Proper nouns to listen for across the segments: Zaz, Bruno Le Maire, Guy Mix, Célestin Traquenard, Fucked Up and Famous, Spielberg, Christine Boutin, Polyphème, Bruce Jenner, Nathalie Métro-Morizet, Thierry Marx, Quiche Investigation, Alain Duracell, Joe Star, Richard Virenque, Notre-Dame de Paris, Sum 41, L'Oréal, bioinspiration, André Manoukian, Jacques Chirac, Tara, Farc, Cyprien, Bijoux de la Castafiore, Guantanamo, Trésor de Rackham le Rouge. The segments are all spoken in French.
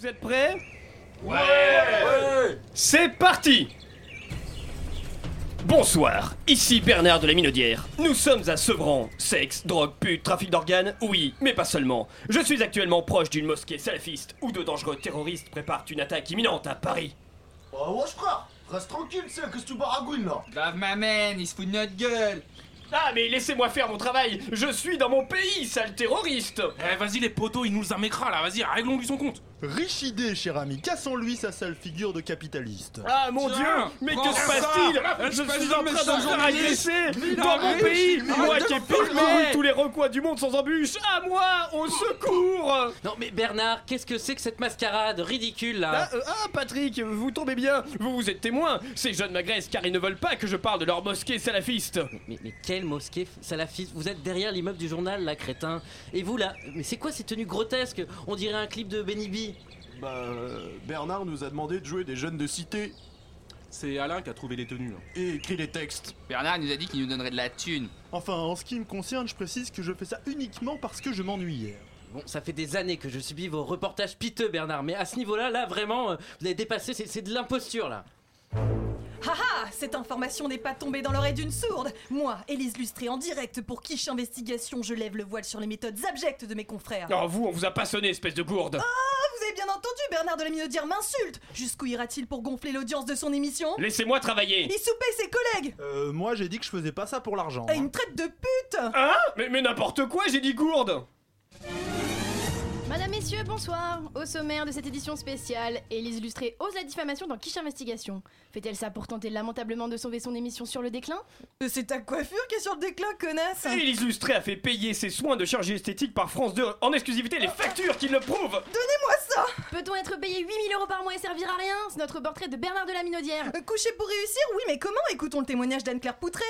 Vous êtes prêts ? Ouais, ouais. C'est parti ! Bonsoir, ici Bernard de la Minaudière. Nous sommes à Sevran. Sexe, drogue, pute, trafic d'organes, oui, mais pas seulement. Je suis actuellement proche d'une mosquée salafiste où de dangereux terroristes préparent une attaque imminente à Paris. Oh, wesh frère, reste tranquille, c'est qu'est-ce que tu baragouilles là ? Grave ma main, il se fout de notre gueule. Ah mais laissez-moi faire mon travail, je suis dans mon pays, sale terroriste. Eh vas-y les potos, il nous amèquera là, vas-y, réglons-lui son compte. Riche idée, cher ami, cassons-lui sa sale figure de capitaliste. Ah mon Dieu, mais que se passe-t-il? Je suis en train de me faire agresser dans mon pays, moi qui ai parcouru tous les recoins du monde sans embûche, à moi, au secours. Non mais Bernard, qu'est-ce que c'est que cette mascarade ridicule là? Ah Patrick, vous tombez bien, vous êtes témoin. Ces jeunes m'agressent car ils ne veulent pas que je parle de leur mosquée salafiste. Mais quelle mosquée salafiste? Vous êtes derrière l'immeuble du journal là, crétin. Et vous là, mais c'est quoi ces tenues grotesques? On dirait un clip de Benny B. Bernard nous a demandé de jouer des jeunes de cité. C'est Alain qui a trouvé les tenues. Hein. Et écrit les textes. Bernard nous a dit qu'il nous donnerait de la thune. Enfin, en ce qui me concerne, je précise que je fais ça uniquement parce que je m'ennuyais. Bon, ça fait des années que je subis vos reportages piteux, Bernard. Mais à ce niveau-là, là, vraiment, vous avez dépassé, c'est de l'imposture, là. Haha, cette information n'est pas tombée dans l'oreille d'une sourde. Moi, Élise Lustré, en direct pour Quiche Investigation, je lève le voile sur les méthodes abjectes de mes confrères. Oh, vous, on vous a pas sonné, espèce de gourde. Oh, vous avez bien entendu, Bernard de la Minaudière m'insulte. Jusqu'où ira-t-il pour gonfler l'audience de son émission ? Laissez-moi travailler. Il soupait ses collègues. Moi, j'ai dit que je faisais pas ça pour l'argent. Et une traite de pute. Hein ? Mais n'importe quoi, j'ai dit gourde. Madame, messieurs, bonsoir. Au sommaire de cette édition spéciale, Élise Lustré ose la diffamation dans Quiche Investigation. Fait-elle ça pour tenter lamentablement de sauver son émission sur le déclin ? C'est ta coiffure qui est sur le déclin, connasse ! Élise Lustré a fait payer ses soins de chirurgie esthétique par France 2 en exclusivité les factures qui le prouvent ! Donnez-moi ça ! Peut-on être payé 8 000 € par mois et servir à rien ? C'est notre portrait de Bernard de la Minaudière. Coucher pour réussir ? Oui, mais comment ? Écoutons le témoignage d'Anne-Claire Poutré.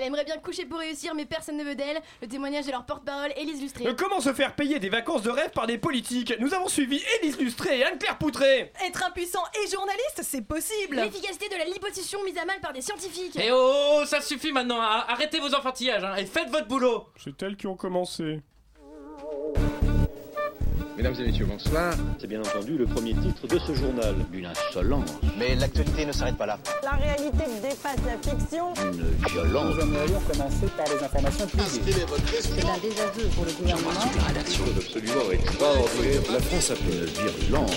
Elle aimerait bien coucher pour réussir, mais personne ne veut d'elle. Le témoignage de leur porte-parole, Élise Lustré. Comment se faire payer des vacances de rêve par des politiques ? Nous avons suivi Élise Lustré et Anne-Claire Poutré. Être impuissant et journaliste, c'est possible. L'efficacité de la liposuction mise à mal par des scientifiques. Eh oh, ça suffit maintenant, arrêtez vos enfantillages hein, et faites votre boulot. C'est elles qui ont commencé. Mesdames et messieurs, bonsoir. C'est bien entendu le premier titre de ce journal. Une insolence. Mais l'actualité ne s'arrête pas là. La réalité dépasse la fiction. Une violence. Nous aimerions commencer par les informations privées. C'est un désaveu pour le gouvernement. J'embrasse la rédaction absolument extraordinaire. La France a fait une virulence.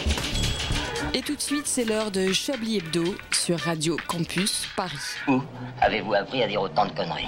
Et tout de suite, c'est l'heure de Chablis Hebdo sur Radio Campus Paris. Où avez-vous appris à dire autant de conneries ?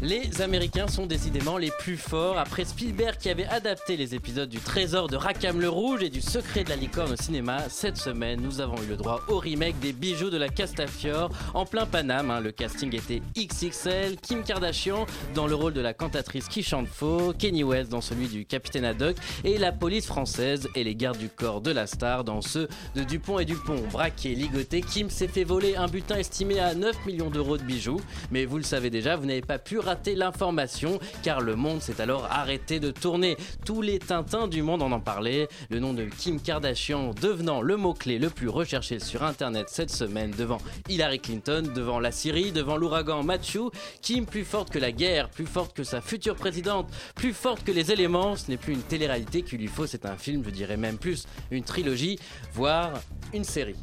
Les Américains sont décidément les plus forts. Après Spielberg qui avait adapté les épisodes du Trésor de Rackham le Rouge et du Secret de la licorne au cinéma, cette semaine, nous avons eu le droit au remake des Bijoux de la Castafiore en plein Paname. Le casting était XXL, Kim Kardashian dans le rôle de la cantatrice qui chante faux, Kanye West dans celui du Capitaine Haddock et la police française et les gardes du corps de la star dans ceux de Dupont et Dupont. Braqué, ligoté, Kim s'est fait voler un butin estimé à 9 millions d'euros de bijoux. Mais vous le savez déjà, vous n'avez pas pu rater l'information car le monde s'est alors arrêté de tourner. Tous les Tintins du monde en parlaient, le nom de Kim Kardashian devenant le mot-clé le plus recherché sur internet cette semaine devant Hillary Clinton, devant la Syrie, devant l'ouragan Matthew. Kim plus forte que la guerre, plus forte que sa future présidente, plus forte que les éléments, ce n'est plus une télé-réalité qu'il lui faut, c'est un film, je dirais même plus, une trilogie, voire une série.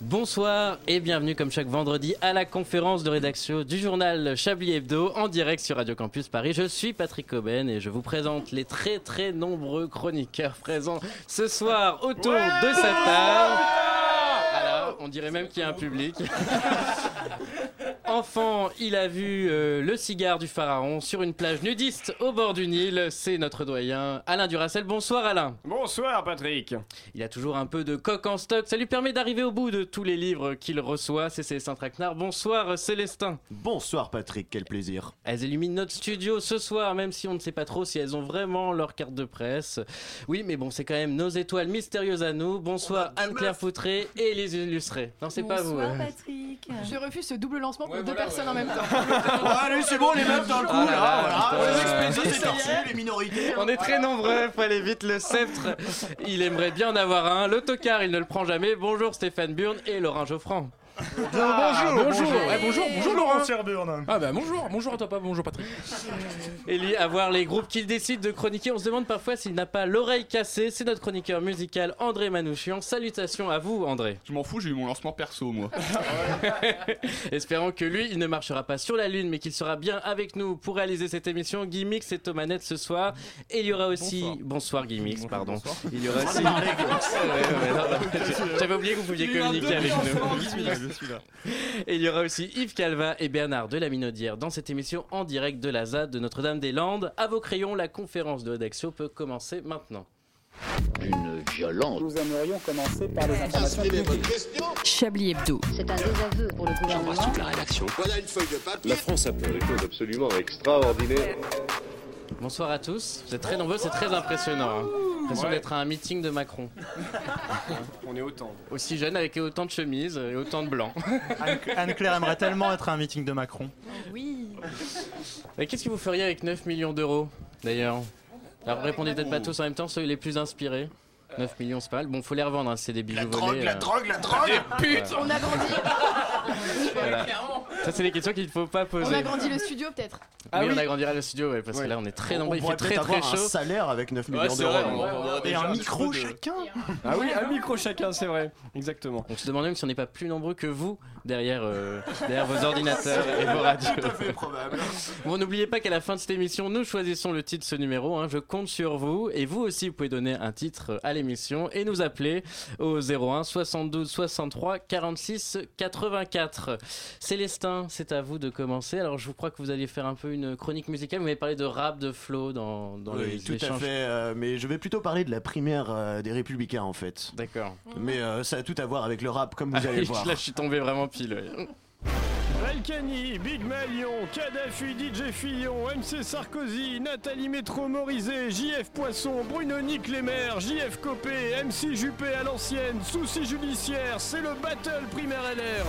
Bonsoir et bienvenue comme chaque vendredi à la conférence de rédaction du journal Chablis Hebdo en direct sur Radio Campus Paris. Je suis Patrick Cohbain et je vous présente les très très nombreux chroniqueurs présents ce soir autour de cette table. Alors, on dirait même qu'il y a un public. Enfant, il a vu le cigare du pharaon sur une plage nudiste au bord du Nil. C'est notre doyen Alain Duracell. Bonsoir Alain. Bonsoir Patrick. Il a toujours un peu de coq en stock. Ça lui permet d'arriver au bout de tous les livres qu'il reçoit. C'est Célestin Traquenard. Bonsoir Célestin. Bonsoir Patrick, quel plaisir. Elles illuminent notre studio ce soir, même si on ne sait pas trop si elles ont vraiment leur carte de presse. Oui, mais bon, c'est quand même nos étoiles mystérieuses à nous. Bonsoir Anne-Claire Poutré et les illustrés. Non, c'est pas vous. Bonsoir Patrick. Je refuse ce double lancement pour deux personnes en même temps. Allez, c'est bon, les meufs dans le coup, là, voilà. Les expédiés, les minorités. On est très nombreux, faut aller vite, le sceptre. Il aimerait bien en avoir un. L'autocar, il ne le prend jamais. Bonjour Stéphane Bern et Laurent Joffrin. Bonjour Laurent. Bonjour à toi, pas bonjour Patrick. Et à voir les groupes qu'il décide de chroniquer, on se demande parfois s'il n'a pas l'oreille cassée. C'est notre chroniqueur musical André Manoukian. Salutations à vous André. Je m'en fous, j'ai eu mon lancement perso moi. Espérons que lui, il ne marchera pas sur la lune, mais qu'il sera bien avec nous pour réaliser cette émission. Guy Mix est aux manettes ce soir. Et il y aura aussi... Bonsoir Guy Mix, pardon. Bonsoir. Il y aura aussi... J'avais oublié que vous pouviez communiquer avec nous. Et il y aura aussi Yves Calvi et Bernard de la Minaudière dans cette émission en direct de la ZAD de Notre-Dame-des-Landes. À vos crayons, la conférence de rédaction peut commencer maintenant. Une violence. Nous aimerions commencer par les informations publiques. Chablis Hebdo. C'est un désaveu pour le gouvernement. J'embrasse toute la rédaction. Voilà une feuille de papier. La France a fait des choses absolument extraordinaires. Bonsoir à tous. Vous êtes très nombreux, c'est très impressionnant. L'impression d'être à un meeting de Macron. On est autant. Aussi jeune, avec autant de chemises et autant de blancs. Anne-Claire aimerait tellement être à un meeting de Macron. Oui. Et qu'est-ce que vous feriez avec 9 millions d'euros, d'ailleurs ? Alors, vous répondez peut-être pas tous en même temps, ceux les plus inspirés. 9 millions, c'est pas mal. Bon, faut les revendre, hein, c'est des bijoux volés. La drogue pute, on a grandi. Voilà. Ça, c'est des questions qu'il ne faut pas poser. On a grandi le studio, peut-être. Oui, on agrandira le studio, ouais, parce que là, on est très nombreux. Il fait très, très chaud. On un salaire avec 9 millions d'euros. Et un micro chacun. Ah oui, un micro chacun, c'est vrai. Exactement. On se demande même si on n'est pas plus nombreux que vous derrière vos ordinateurs et vos radios. Tout à fait probable. Bon, n'oubliez pas qu'à la fin de cette émission, nous choisissons le titre de ce numéro. Hein. Je compte sur vous. Et vous aussi, vous pouvez donner un titre à l'émission et nous appeler au 01 72 63 46 84. Célestin, c'est à vous de commencer. Alors, je crois que vous allez faire un peu une chronique musicale. Vous m'avez parlé de rap, de flow dans oui, les échanges. Oui, tout à fait. Mais je vais plutôt parler de la primaire des Républicains, en fait. D'accord. Mais ça a tout à voir avec le rap, comme vous allez voir. Là, je suis tombé vraiment pile. Ouais. Balkany, Big Malion, Kadhafi, DJ Fillon, MC Sarkozy, Nathalie Métro-Morizet, J.F. Poisson, Brunoni Clémer, J.F. Copé, MC Juppé à l'ancienne, soucis judiciaires, c'est le battle primaire LR.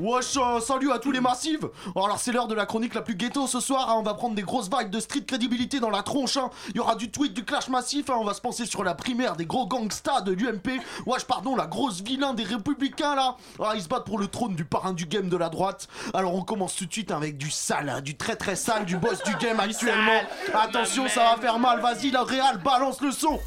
Wesh, salut à tous les massifs. Alors c'est l'heure de la chronique la plus ghetto ce soir, hein. On va prendre des grosses vagues de street crédibilité dans la tronche, hein. Il y aura du tweet, du clash massif, hein. On va se penser sur la primaire des gros gangstas de l'UMP. Wesh, pardon, la grosse vilain des Républicains là. Alors, ils se battent pour le trône du parrain du game de la droite. Alors on commence tout de suite avec du sale, hein. Du très très sale, du boss du game actuellement. Attention, ça va faire mal, vas-y la Real, balance le son.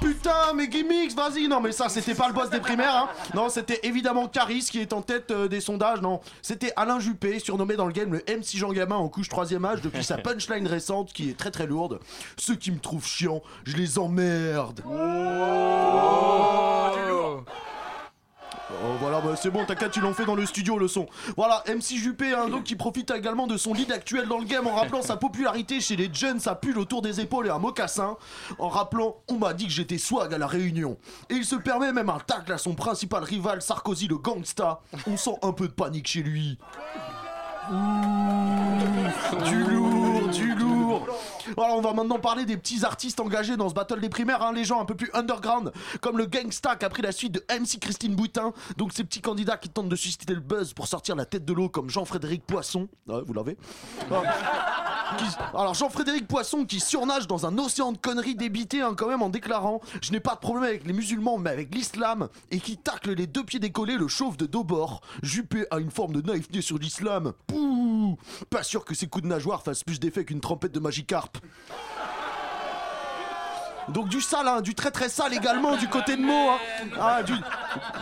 Putain, mais Guy Mix, vas-y. Non, mais ça, c'était pas le boss des primaires, hein. Non, c'était évidemment Caris qui est en tête des sondages. Non, c'était Alain Juppé, surnommé dans le game le MC Jean Gamin en couche 3ème âge depuis sa punchline récente qui est très très lourde. Ceux qui me trouvent chiant, je les emmerde. Oh, voilà, bah, c'est bon, t'inquiète, ils l'ont fait dans le studio le son. Voilà, MC Juppé, hein, donc qui profite également de son lead actuel dans le game en rappelant sa popularité chez les jeunes, sa pull autour des épaules et un mocassin, en rappelant « on m'a dit que j'étais swag à la Réunion ». Et il se permet même un tacle à son principal rival Sarkozy le gangsta. On sent un peu de panique chez lui. Du lourd. Voilà, on va maintenant parler des petits artistes engagés dans ce battle des primaires, hein, les gens un peu plus underground, comme le Gangsta qui a pris la suite de MC Christine Boutin, donc ces petits candidats qui tentent de susciter le buzz pour sortir la tête de l'eau comme Jean-Frédéric Poisson, ouais, vous l'avez. Alors Jean-Frédéric Poisson qui surnage dans un océan de conneries débitées, hein, quand même, en déclarant « je n'ai pas de problème avec les musulmans mais avec l'islam » et qui tacle les deux pieds décollés le chauve de Daubord. Juppé a une forme de naïveté sur l'islam. Pouh, pas sûr que ses coups de nageoire fassent plus d'effet qu'une trompette de Magikarp. Donc du sale, hein, du très très sale également du côté de Mo, hein. Ah,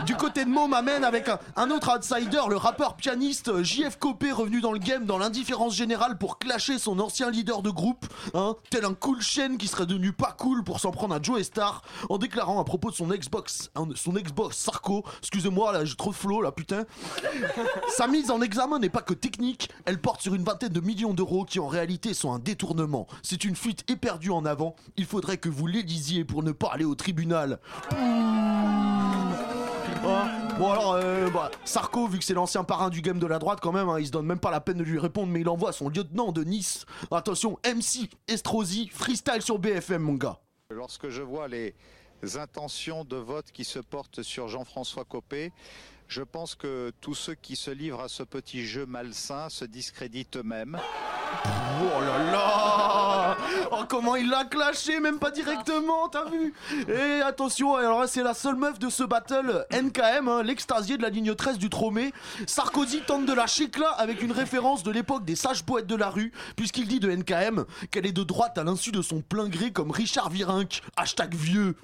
du côté de Mo m'amène avec un autre outsider, le rappeur pianiste J.F. Copé, revenu dans le game dans l'indifférence générale pour clasher son ancien leader de groupe, hein, tel un cool chêne qui serait devenu pas cool pour s'en prendre à Joe Star, en déclarant à propos de son ex-boss Sarko, excusez-moi là, j'ai trop de flow là putain. Sa mise en examen n'est pas que technique, elle porte sur une vingtaine de millions d'euros qui en réalité sont un détournement. C'est une fuite éperdue en avant, il faudrait que vous disiez pour ne pas aller au tribunal. Bon alors, Sarko, vu que c'est l'ancien parrain du game de la droite quand même, hein, il se donne même pas la peine de lui répondre, mais il envoie son lieutenant de Nice. Attention, MC Estrosi, freestyle sur BFM mon gars. Lorsque je vois les intentions de vote qui se portent sur Jean-François Copé, je pense que tous ceux qui se livrent à ce petit jeu malsain se discréditent eux-mêmes. Oh là là! Oh, comment il l'a clashé, même pas directement, t'as vu? Et attention, alors là, c'est la seule meuf de ce battle NKM, hein, l'extasié de la ligne 13 du Tromé. Sarkozy tente de la chicla avec une référence de l'époque des sages poètes de la rue, puisqu'il dit de NKM qu'elle est de droite à l'insu de son plein gré comme Richard Virenque. Hashtag vieux.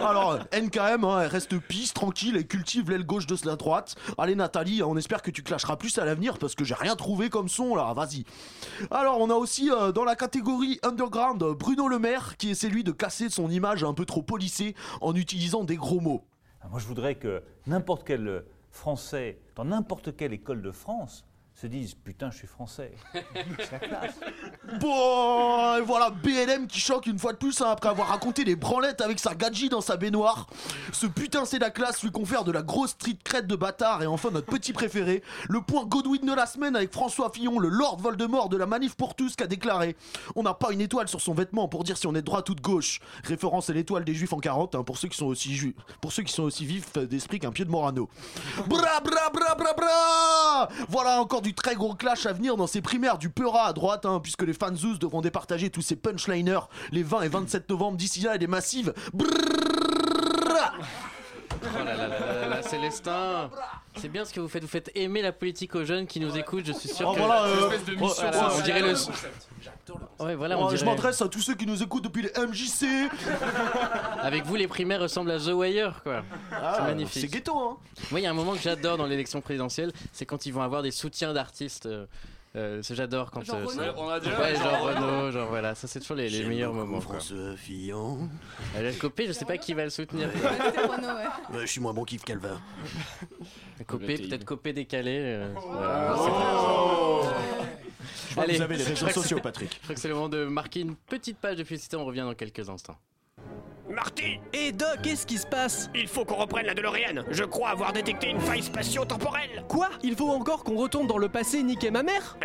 Alors, NKM, hein, elle reste pisse, tranquille, et cultive l'aile gauche de la droite. Allez, Nathalie, on espère que tu clasheras plus à l'avenir parce que j'ai rien trouvé comme son, là, vas-y. Alors, on a aussi dans la catégorie underground Bruno Le Maire, qui essaie lui de casser son image un peu trop polissée en utilisant des gros mots. Moi, je voudrais que n'importe quel Français, dans n'importe quelle école de France, se disent « Putain, je suis français, c'est la classe !» Bon, et voilà BLM qui choque une fois de plus, hein, après avoir raconté les branlettes avec sa gadji dans sa baignoire. Ce putain, c'est la classe lui confère de la grosse street crête de bâtard. Et enfin, notre petit préféré, le point Godwin de la semaine avec François Fillon, le Lord Voldemort de la manif pour tous, qui a déclaré « On n'a pas une étoile sur son vêtement pour dire si on est de droite ou de gauche. » Référence à l'étoile des Juifs en 40, hein, pour ceux qui sont aussi vifs d'esprit qu'un pied de Morano. Bra bra bra bra bra. Voilà encore du très gros clash à venir dans ces primaires du Peura à droite, hein, puisque les fanzous devront départager tous ces punchliners les 20 et 27 novembre. D'ici là, elle est massive. Brrrra. Oh là là là là là, Célestin, c'est bien ce que vous faites aimer la politique aux jeunes qui nous écoutent, je suis sûr que... Voilà, espèce de mission, voilà, on dirait le... Ouais, voilà, on dirait... Je m'adresse à tous ceux qui nous écoutent depuis les MJC. Avec vous, les primaires ressemblent à The Wire, quoi. Ah, c'est magnifique. C'est ghetto, hein. Moi, il y a un moment que j'adore dans l'élection présidentielle, c'est quand ils vont avoir des soutiens d'artistes... j'adore quand Renaud, genre voilà, ça c'est toujours les meilleurs moments. François Fillon. Elle a Copé, je sais pas qui va le soutenir. Je suis moins bon qu'Yves Calvi. Copé, peut-être Copé décalé. Allez, vous avez les réseaux sociaux, Patrick. Je crois que c'est le moment de marquer une petite page de publicité, on revient dans quelques instants. Marty! Et Doc, qu'est-ce qui se passe? Il faut qu'on reprenne la DeLorean. Je crois avoir détecté une faille spatio-temporelle. Quoi? Il faut encore qu'on retourne dans le passé niquer ma mère?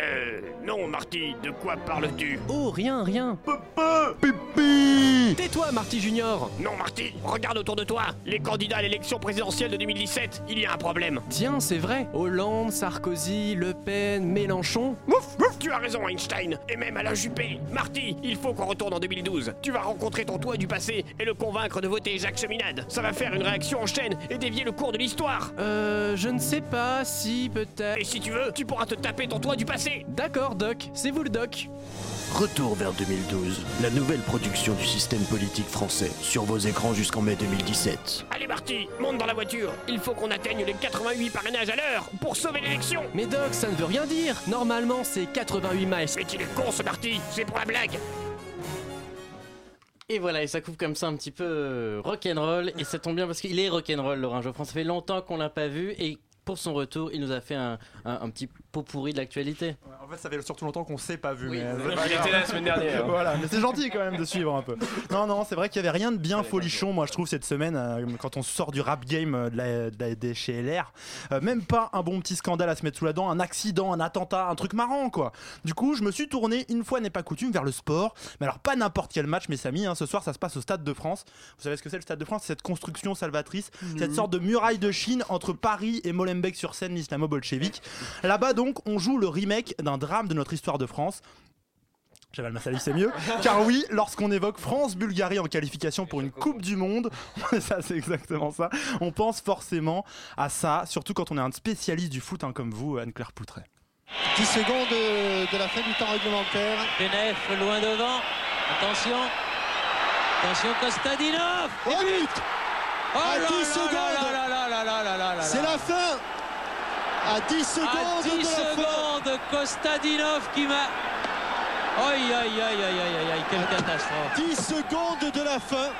Non, Marty, de quoi parles-tu? Oh, rien, rien. Papa! Pipi! Tais-toi, Marty Junior! Non, Marty, regarde autour de toi. Les candidats à l'élection présidentielle de 2017, il y a un problème. Tiens, c'est vrai. Hollande, Sarkozy, Le Pen, Mélenchon. Ouf, ouf! Tu as raison, Einstein. Et même Alain Juppé. Marty, il faut qu'on retourne en 2012. Tu vas rencontrer ton toi du passé et le convaincre de voter Jacques Cheminade. Ça va faire une réaction en chaîne et dévier le cours de l'histoire. Je ne sais pas, si peut-être... Et si tu veux, tu pourras te taper ton toit du passé. D'accord, Doc, c'est vous le Doc. Retour vers 2012, la nouvelle production du système politique français, sur vos écrans jusqu'en mai 2017. Allez Marty, monte dans la voiture, il faut qu'on atteigne les 88 parrainages à l'heure pour sauver l'élection. Mais Doc, ça ne veut rien dire, normalement c'est 88 miles. Mais il est con ce Marty, c'est pour la blague. Et voilà, et ça coupe comme ça un petit peu rock'n'roll, et ça tombe bien parce qu'il est rock'n'roll, Laurent Joffrin. Ça fait longtemps qu'on l'a pas vu, et pour son retour, il nous a fait un petit pot pourri de l'actualité. Ouais, en fait, ça fait surtout longtemps qu'on s'est pas vu. Oui, mais il était là la semaine dernière. Voilà, mais c'est gentil quand même de suivre un peu. Non, c'est vrai qu'il y avait rien de bien folichon, moi je trouve, cette semaine, quand on sort du rap game de chez LR. Même pas un bon petit scandale à se mettre sous la dent, un accident, un attentat, un truc marrant, quoi. Du coup, je me suis tourné, une fois n'est pas coutume, vers le sport. Mais alors, pas n'importe quel match, mes amis, hein. Ce soir, ça se passe au Stade de France. Vous savez ce que c'est, le Stade de France? C'est cette construction salvatrice, cette sorte de muraille de Chine entre Paris et Molenbeek sur scène, l'islamo-bolchevique. Là-bas, donc, on joue le remake d'un drame de notre histoire de France. J'avale ma salive, c'est mieux. Car oui, lorsqu'on évoque France-Bulgarie en qualification pour une Coupe du Monde, ça c'est exactement ça, on pense forcément à ça, surtout quand on est un spécialiste du foot, hein, comme vous, Anne-Claire Poutré. 10 secondes de la fin du temps réglementaire. Benef, loin devant. Attention. Attention, Kostadinov. Oh, but. Oh à là 10 là secondes là là là là là là là. C'est la fin. À 10 secondes à 10 de secondes, Kostadinov qui m'a... Aïe, aïe, aïe, aïe, aïe, aïe, quelle catastrophe. 10 secondes de la fin.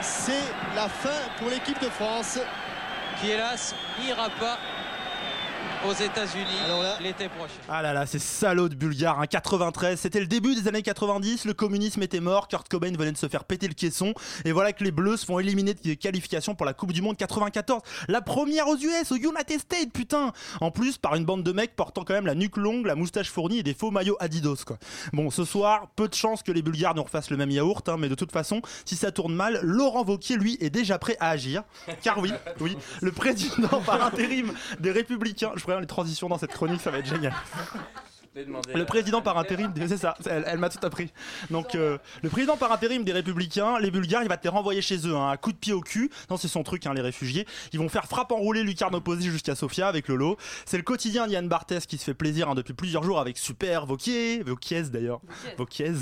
C'est la fin pour l'équipe de France. Qui, hélas, n'ira pas aux États-Unis l'été prochain. Ah là là, ces salauds de Bulgares, hein, 93, c'était le début des années 90, le communisme était mort, Kurt Cobain venait de se faire péter le caisson, et voilà que les Bleus se font éliminer des qualifications pour la Coupe du Monde 94, la première aux US, au United States, putain. En plus, par une bande de mecs portant quand même la nuque longue, la moustache fournie et des faux maillots Adidas, quoi. Bon, ce soir, peu de chance que les Bulgares nous refassent le même yaourt, hein, mais de toute façon, si ça tourne mal, Laurent Wauquiez, lui, est déjà prêt à agir, car oui, le président par intérim des Républicains, je les transitions dans cette chronique, ça va être génial. Le président par intérim, c'est ça, elle m'a tout appris. Donc le président par intérim des Républicains, les Bulgares, il va te les renvoyer chez eux, à coup de pied au cul. Non, c'est son truc, les réfugiés. Ils vont faire frappe enroulée, lucarne opposée jusqu'à Sofia avec Lolo. C'est le quotidien d'Yann Barthès qui se fait plaisir depuis plusieurs jours avec Super Vauquiez, Vauquiez d'ailleurs, Vauquiez.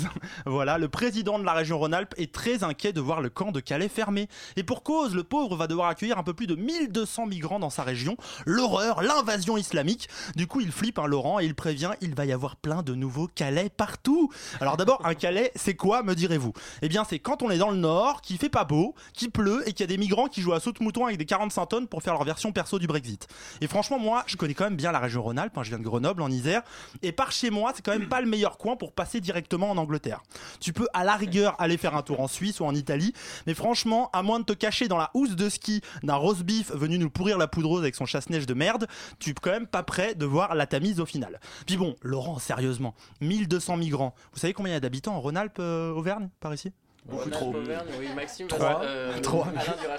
Voilà, le président de la région Rhône-Alpes est très inquiet de voir le camp de Calais fermé. Et pour cause, le pauvre va devoir accueillir un peu plus de 1200 migrants dans sa région. L'horreur, l'invasion islamique. Du coup, il flippe, Laurent, et il prévient, il va y avoir plein de nouveaux Calais partout. Alors d'abord, un Calais, c'est quoi, me direz-vous ? Eh bien, c'est quand on est dans le nord, qu'il fait pas beau, qu'il pleut et qu'il y a des migrants qui jouent à saute-mouton avec des 45 tonnes pour faire leur version perso du Brexit. Et franchement, moi, je connais quand même bien la région Rhône-Alpes, je viens de Grenoble, en Isère, et par chez moi, c'est quand même pas le meilleur coin pour passer directement en Angleterre. Tu peux à la rigueur aller faire un tour en Suisse ou en Italie, mais franchement, à moins de te cacher dans la housse de ski d'un roast beef venu nous pourrir la poudreuse avec son chasse-neige de merde, tu es quand même pas prêt de voir la Tamise au final. Puis bon, Laurent, sérieusement, 1200 migrants. Vous savez combien il y a d'habitants en Rhône-Alpes, Auvergne, par ici ? Beaucoup trop. Auvergne, oui, Maxime, 3.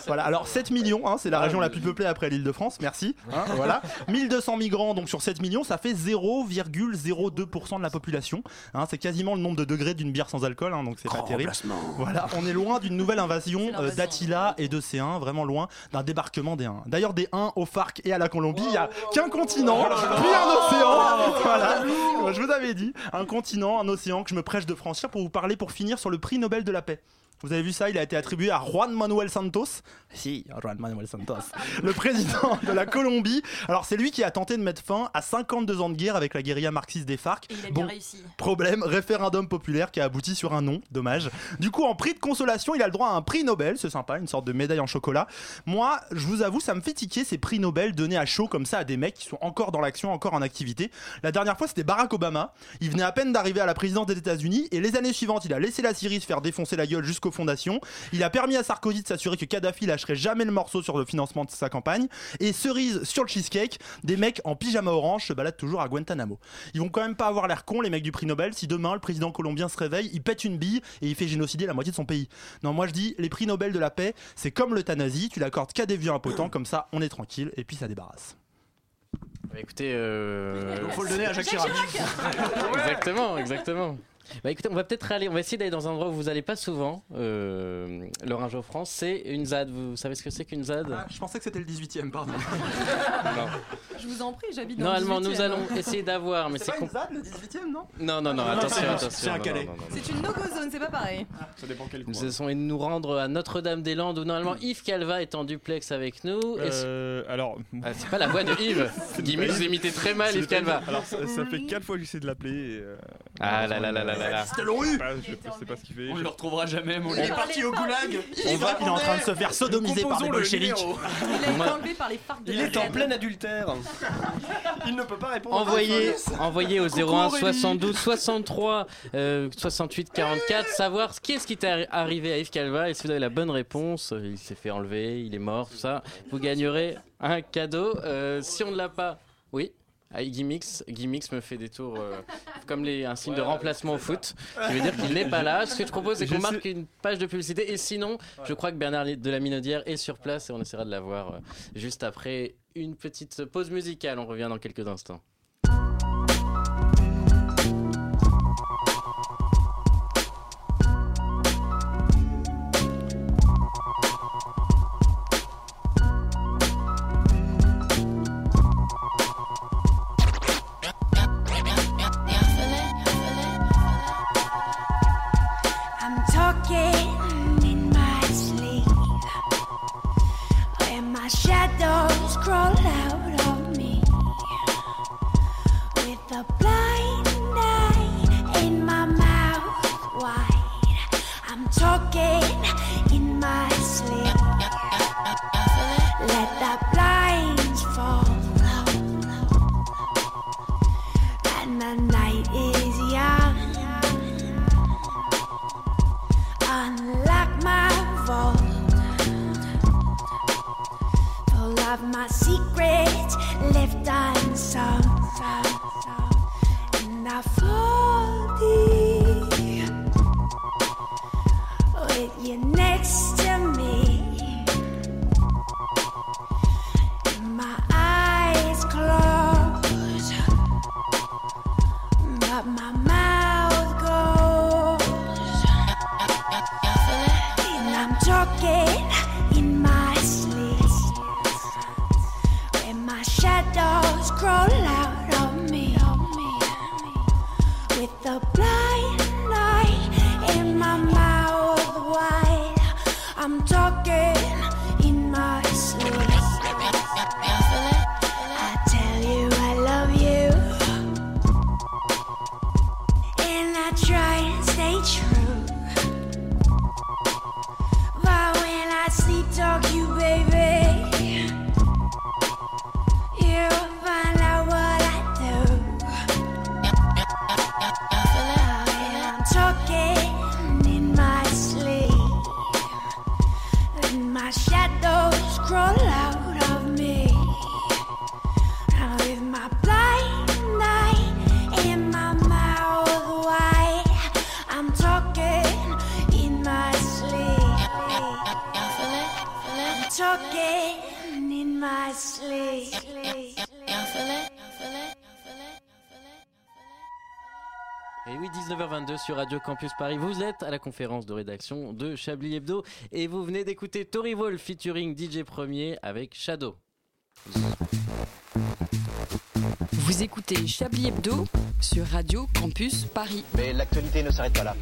Voilà, alors 7 millions, c'est la région la plus peuplée après l'Île-de-France, merci. Voilà. 1200 migrants donc sur 7 millions, ça fait 0,02% de la population. C'est quasiment le nombre de degrés d'une bière sans alcool, donc c'est pas terrible. Voilà, on est loin d'une nouvelle invasion d'Attila et de C1, vraiment loin d'un débarquement des 1. D'ailleurs, des 1 au Farc et à la Colombie, il y a qu'un continent, puis un océan. Voilà, je vous avais dit, un continent, un océan que je me prêche de franchir pour vous parler, pour finir sur le prix Nobel de la paix. Vous avez vu ça, il a été attribué à Juan Manuel Santos. Si, Juan Manuel Santos. Le président de la Colombie. Alors c'est lui qui a tenté de mettre fin à 52 ans de guerre avec la guérilla marxiste des Farc. Et il a bien réussi. Problème, référendum populaire qui a abouti sur un non, dommage. Du coup, en prix de consolation, il a le droit à un prix Nobel, c'est sympa, une sorte de médaille en chocolat. Moi, je vous avoue, ça me fait tiquer ces prix Nobel donnés à chaud comme ça à des mecs qui sont encore dans l'action, encore en activité. La dernière fois, c'était Barack Obama. Il venait à peine d'arriver à la présidence des États-Unis et les années suivantes, il a laissé la Syrie se faire défoncer la gueule jusqu'au fondation. Il a permis à Sarkozy de s'assurer que Kadhafi lâcherait jamais le morceau sur le financement de sa campagne. Et cerise sur le cheesecake, des mecs en pyjama orange se baladent toujours à Guantanamo. Ils vont quand même pas avoir l'air cons, les mecs du prix Nobel, si demain le président colombien se réveille, il pète une bille et il fait génocider la moitié de son pays. Non, moi je dis, les prix Nobel de la paix, c'est comme l'euthanasie, tu l'accordes qu'à des vieux impotents, comme ça on est tranquille et puis ça débarrasse. Écoutez, il faut le donner à Jacques Chirac. Exactement. Bah écoutez, on va peut-être aller, on va essayer d'aller dans un endroit où vous n'allez pas souvent, Laurent Joffrin, c'est une ZAD. Vous savez ce que c'est qu'une ZAD ? Je pensais que c'était le 18e, pardon. Non. Je vous en prie, j'habite dans le 18e. Normalement, nous allons essayer d'avoir... mais c'est pas une ZAD, le 18e, non ? Non, attention. C'est un Calais. C'est une no-go zone, c'est pas pareil. Ça dépend quel coin. Nous allons nous rendre à Notre-Dame-des-Landes, où normalement Yves Calvi est en duplex avec nous. Alors... c'est pas la voix de Yves. Guy Mix l'imitait très mal, Yves Calvi. Alors, ça fait 4 fois que j'essaie de l'appeler. Ah là. C'était long, je sais pas ce qu'il fait. On le retrouvera jamais. Il est parti au goulag. Il est en train de se faire sodomiser par les bolcheviks. Il est enlevé par les farcs de la guerre. Il est en plein adultère. Il ne peut pas répondre. Envoyez au 01 72 63 68 44 savoir qu'est-ce qui t'est arrivé à Yves Calva, et si vous avez la bonne réponse, il s'est fait enlever, il est mort, tout ça, vous gagnerez un cadeau. Si on ne l'a pas, oui. Guy Mix me fait des tours comme un signe de remplacement au foot, qui veut dire qu'il n'est pas là. Ce que je propose, c'est qu'on marque une page de publicité, et sinon, je crois que Bernard de la Minaudière est sur place et on essaiera de la voir juste après une petite pause musicale. On revient dans quelques instants. My secrets left unsung. Et oui, 19h22 sur Radio Campus Paris, vous êtes à la conférence de rédaction de Chablis Hebdo et vous venez d'écouter Tori Wall featuring DJ Premier avec Shadow. Vous écoutez Chablis Hebdo sur Radio Campus Paris. Mais l'actualité ne s'arrête pas là.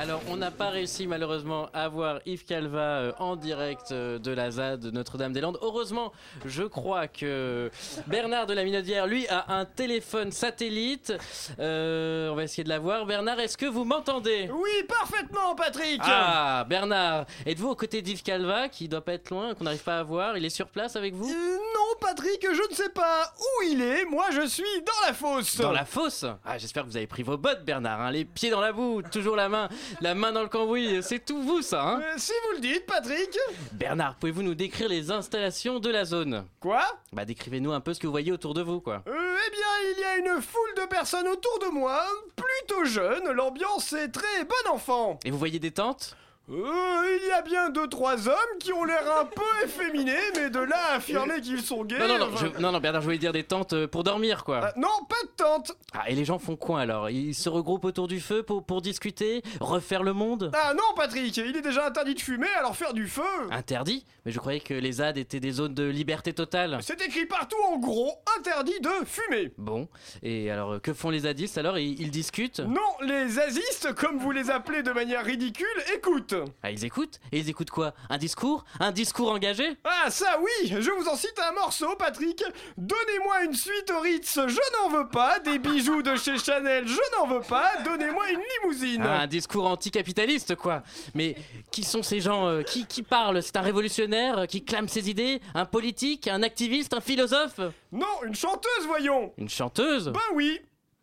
Alors, on n'a pas réussi malheureusement à voir Yves Calva en direct de la ZAD de Notre-Dame-des-Landes. Heureusement, je crois que Bernard de la Minaudière, lui, a un téléphone satellite. On va essayer de la voir. Bernard, est-ce que vous m'entendez ? Oui, parfaitement, Patrick ! Ah, Bernard, êtes-vous aux côtés d'Yves Calva, qui doit pas être loin, qu'on n'arrive pas à voir ? Il est sur place avec vous ? Non, Patrick, je ne sais pas où il est. Moi, je suis dans la fosse. Dans la fosse ? Ah, j'espère que vous avez pris vos bottes, Bernard. Les pieds dans la boue, toujours la main. La main dans le cambouis, c'est tout vous ça hein. Si vous le dites Patrick. Bernard, pouvez-vous nous décrire les installations de la zone ? Quoi ? Bah décrivez-nous un peu ce que vous voyez autour de vous quoi. Eh bien il y a une foule de personnes autour de moi, plutôt jeunes, l'ambiance est très bon enfant. Et vous voyez des tentes ? Il y a bien 2-3 hommes qui ont l'air un peu efféminés, mais de là à affirmer qu'ils sont gays... Non, Bernard, je voulais dire des tentes pour dormir, quoi. Non, pas de tentes. Ah, et les gens font quoi, alors ? Ils se regroupent autour du feu pour discuter, refaire le monde ? Ah non, Patrick, il est déjà interdit de fumer, alors faire du feu... Interdit ? Mais je croyais que les ZAD étaient des zones de liberté totale. C'est écrit partout, en gros, interdit de fumer. Bon, et alors, que font les zadistes, alors ? Ils discutent ? Non, les zazistes, comme vous les appelez de manière ridicule, écoutent. Ah, ils écoutent ? Et ils écoutent quoi ? Un discours ? Un discours engagé ? Ah, ça oui ! Je vous en cite un morceau, Patrick. Donnez-moi une suite au Ritz, je n'en veux pas. Des bijoux de chez Chanel, je n'en veux pas. Donnez-moi une limousine. Ah, un discours anticapitaliste, quoi. Mais qui sont ces gens qui parlent ? C'est un révolutionnaire qui clame ses idées ? Un politique ? Un activiste ? Un philosophe ? Non, une chanteuse, voyons. Une chanteuse ? Ben oui.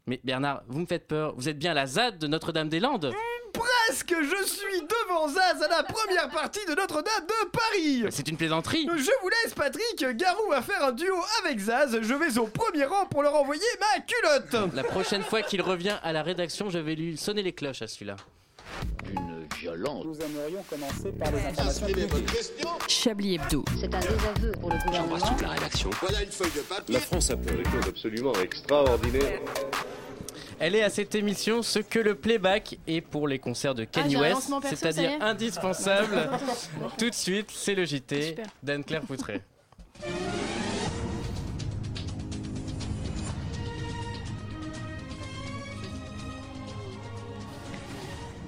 Mais Bernard, vous me faites peur. Vous êtes bien la ZAD de Notre-Dame-des-Landes ? Presque, je suis devant Zaz à la première partie de Notre-Dame de Paris. C'est une plaisanterie. Je vous laisse Patrick, Garou va faire un duo avec Zaz. Je vais au premier rang pour leur envoyer ma culotte. La prochaine fois qu'il revient à la rédaction, je vais lui sonner les cloches à celui-là. Une violence. Nous aimerions commencer par les informations publiques. Chablis Hebdo. C'est un désaveu pour le gouvernement. J'embrasse toute la rédaction. Voilà une feuille de papier. La France a fait des choses absolument extraordinaires. Elle est à cette émission ce que le playback est pour les concerts de Kanye West, c'est-à-dire indispensable. Tout de suite, c'est le JT Super. D'Anne-Claire Poutré.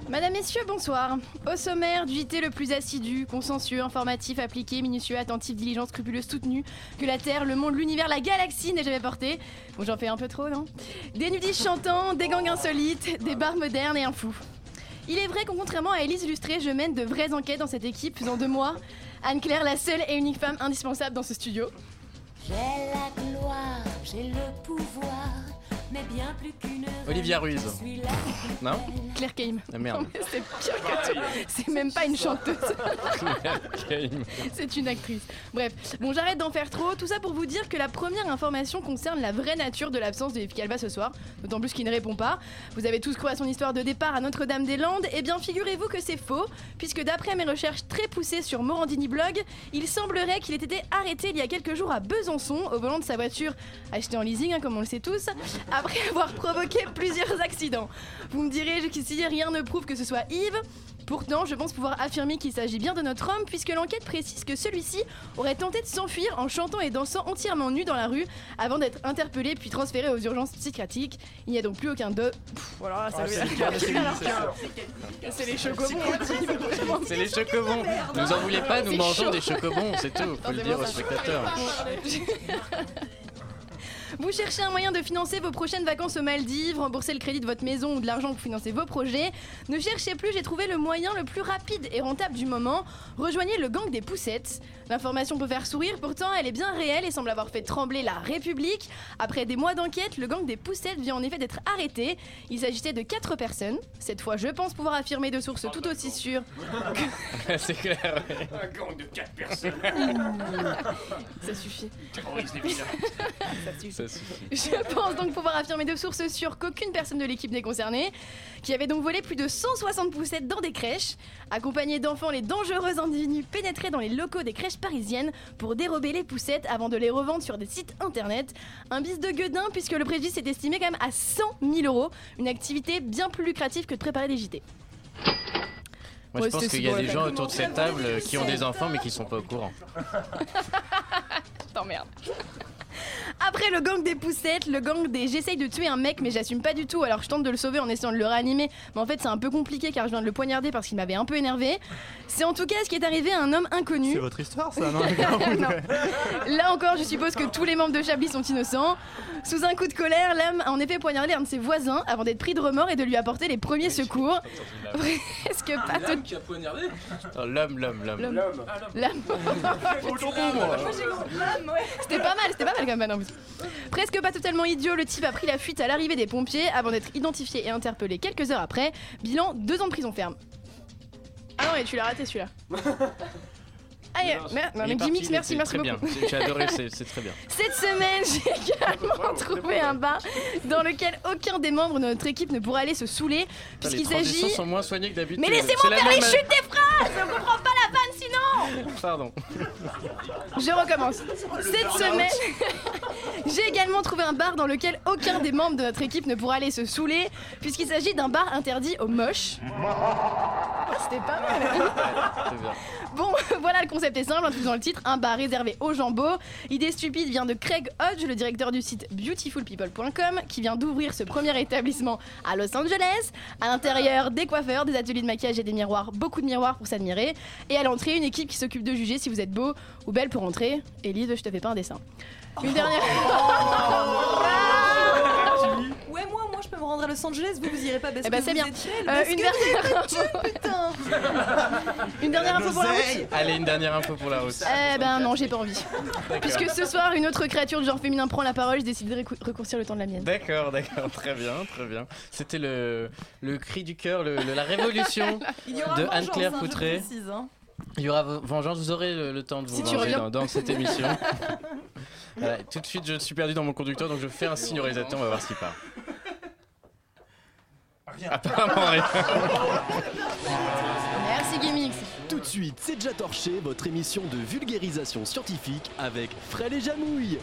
Madame, messieurs, bonsoir. Au sommaire du JT le plus assidu, consciencieux, informatif, appliqué, minutieux, attentif, diligent, scrupuleux, soutenu, que la Terre, le monde, l'univers, la galaxie n'ait jamais porté. Bon, j'en fais un peu trop, non ? Des nudistes chantants, des gangs insolites, des bars modernes et un fou. Il est vrai qu'en contrairement à Élise Lustré, je mène de vraies enquêtes dans cette équipe, faisant de moi Anne-Claire, la seule et unique femme indispensable dans ce studio. J'ai la gloire, j'ai le pouvoir. Mais bien plus qu'une Olivia Ruiz. Non ? Claire Keim. Ah merde. Non, mais c'est pire que tout. C'est même pas une chanteuse. Claire Keim. C'est une actrice. Bref, bon, j'arrête d'en faire trop. Tout ça pour vous dire que la première information concerne la vraie nature de l'absence de Yves Calva ce soir. D'autant plus qu'il ne répond pas. Vous avez tous cru à son histoire de départ à Notre-Dame-des-Landes. Eh bien, figurez-vous que c'est faux, puisque d'après mes recherches très poussées sur Morandini Blog, il semblerait qu'il ait été arrêté il y a quelques jours à Besançon, au volant de sa voiture achetée en leasing, comme on le sait tous. Après avoir provoqué plusieurs accidents. Vous me direz jusqu'ici, rien ne prouve que ce soit Yves. Pourtant, je pense pouvoir affirmer qu'il s'agit bien de notre homme, puisque l'enquête précise que celui-ci aurait tenté de s'enfuir en chantant et dansant entièrement nu dans la rue, avant d'être interpellé puis transféré aux urgences psychiatiques. Il n'y a donc plus aucun de... Voilà, ça veut dire... C'est les chocobons. C'est les chocobons. Nous en voulez pas, nous mangeons des chocobons, c'est tout. Faut le dire aux spectateurs. Vous cherchez un moyen de financer vos prochaines vacances aux Maldives, rembourser le crédit de votre maison ou de l'argent pour financer vos projets. Ne cherchez plus, j'ai trouvé le moyen le plus rapide et rentable du moment. Rejoignez le gang des poussettes. L'information peut faire sourire, pourtant elle est bien réelle et semble avoir fait trembler la République. Après des mois d'enquête, le gang des poussettes vient en effet d'être arrêté. Il s'agissait de 4 personnes. Cette fois, je pense pouvoir affirmer de sources tout aussi sûres que... C'est clair. Ouais. Un gang de 4 personnes. Ça suffit. Ça suffit. Je pense donc pouvoir affirmer de sources sûres qu'aucune personne de l'équipe n'est concernée, qui avait donc volé plus de 160 poussettes dans des crèches. Accompagnés d'enfants, les dangereux individus pénétraient dans les locaux des crèches parisiennes pour dérober les poussettes avant de les revendre sur des sites internet. Un bis de gueudin puisque le préjudice est estimé quand même à 100 000 €, une activité bien plus lucrative que de préparer des JT. Moi, je pense qu'il y a des gens autour de cette table qui ont des enfants mais qui sont pas au courant. T'emmerdes. Après le gang des poussettes, le gang des j'essaye de tuer un mec mais j'assume pas du tout, alors je tente de le sauver en essayant de le réanimer, mais en fait c'est un peu compliqué car je viens de le poignarder parce qu'il m'avait un peu énervé. C'est en tout cas ce qui est arrivé à un homme inconnu. C'est votre histoire ça, non? Non. Là encore je suppose que tous les membres de Chablis sont innocents. Sous un coup de colère, l'homme a en effet poignardé un de ses voisins avant d'être pris de remords et de lui apporter les premiers secours. Presque pas tout. L'homme qui a poignardé? L'homme. C'était pas mal quand même. Presque pas totalement idiot, le type a pris la fuite à l'arrivée des pompiers avant d'être identifié et interpellé quelques heures après. Bilan, 2 ans de prison ferme. Ah non, mais tu l'as raté celui-là. Non, mais Guy Mix, merci beaucoup. Bien. J'ai adoré, c'est très bien. Cette semaine, j'ai également trouvé un bar dans lequel aucun des membres de notre équipe ne pourra aller se saouler, puisqu'il s'agit. Les sont moins soignés que d'habitude. Mais laissez-moi faire les chutes des phrases. On comprend pas la vanne sinon. Pardon. Je recommence. Cette semaine, j'ai également trouvé un bar dans lequel aucun des membres de notre équipe ne pourra aller se saouler, puisqu'il s'agit d'un bar interdit aux moches. C'était pas mal. Bon, voilà le concept. C'était simple, en faisant le titre, un bar réservé aux jambos. L'idée stupide vient de Craig Hodge, le directeur du site beautifulpeople.com, qui vient d'ouvrir ce premier établissement à Los Angeles. À l'intérieur, des coiffeurs, des ateliers de maquillage et des miroirs, beaucoup de miroirs pour s'admirer. Et à l'entrée, une équipe qui s'occupe de juger si vous êtes beau ou belle pour entrer. Élise, je te fais pas un dessin. Une dernière. Ouais, moi je peux me rendre à Los Angeles, vous irez pas parce que c'est vous bien. Êtes belle, une dernière info pour la route. Allez, une dernière info pour la route. Non, j'ai pas envie. Puisque ce soir, une autre créature de genre féminin prend la parole, je décide de raccourcir le temps de la mienne. D'accord, très bien. C'était le cri du cœur, la révolution de Anne-Claire Poutré. Il y aura vengeance, vous aurez le temps de vous venger dans cette émission. Voilà, tout de suite, je suis perdu dans mon conducteur, donc je fais un signe au réalisateur, on va voir ce qui part. Rien. Apparemment rien. Merci Guimix. Tout de suite, c'est déjà torché, votre émission de vulgarisation scientifique avec Frêle et Jamouille.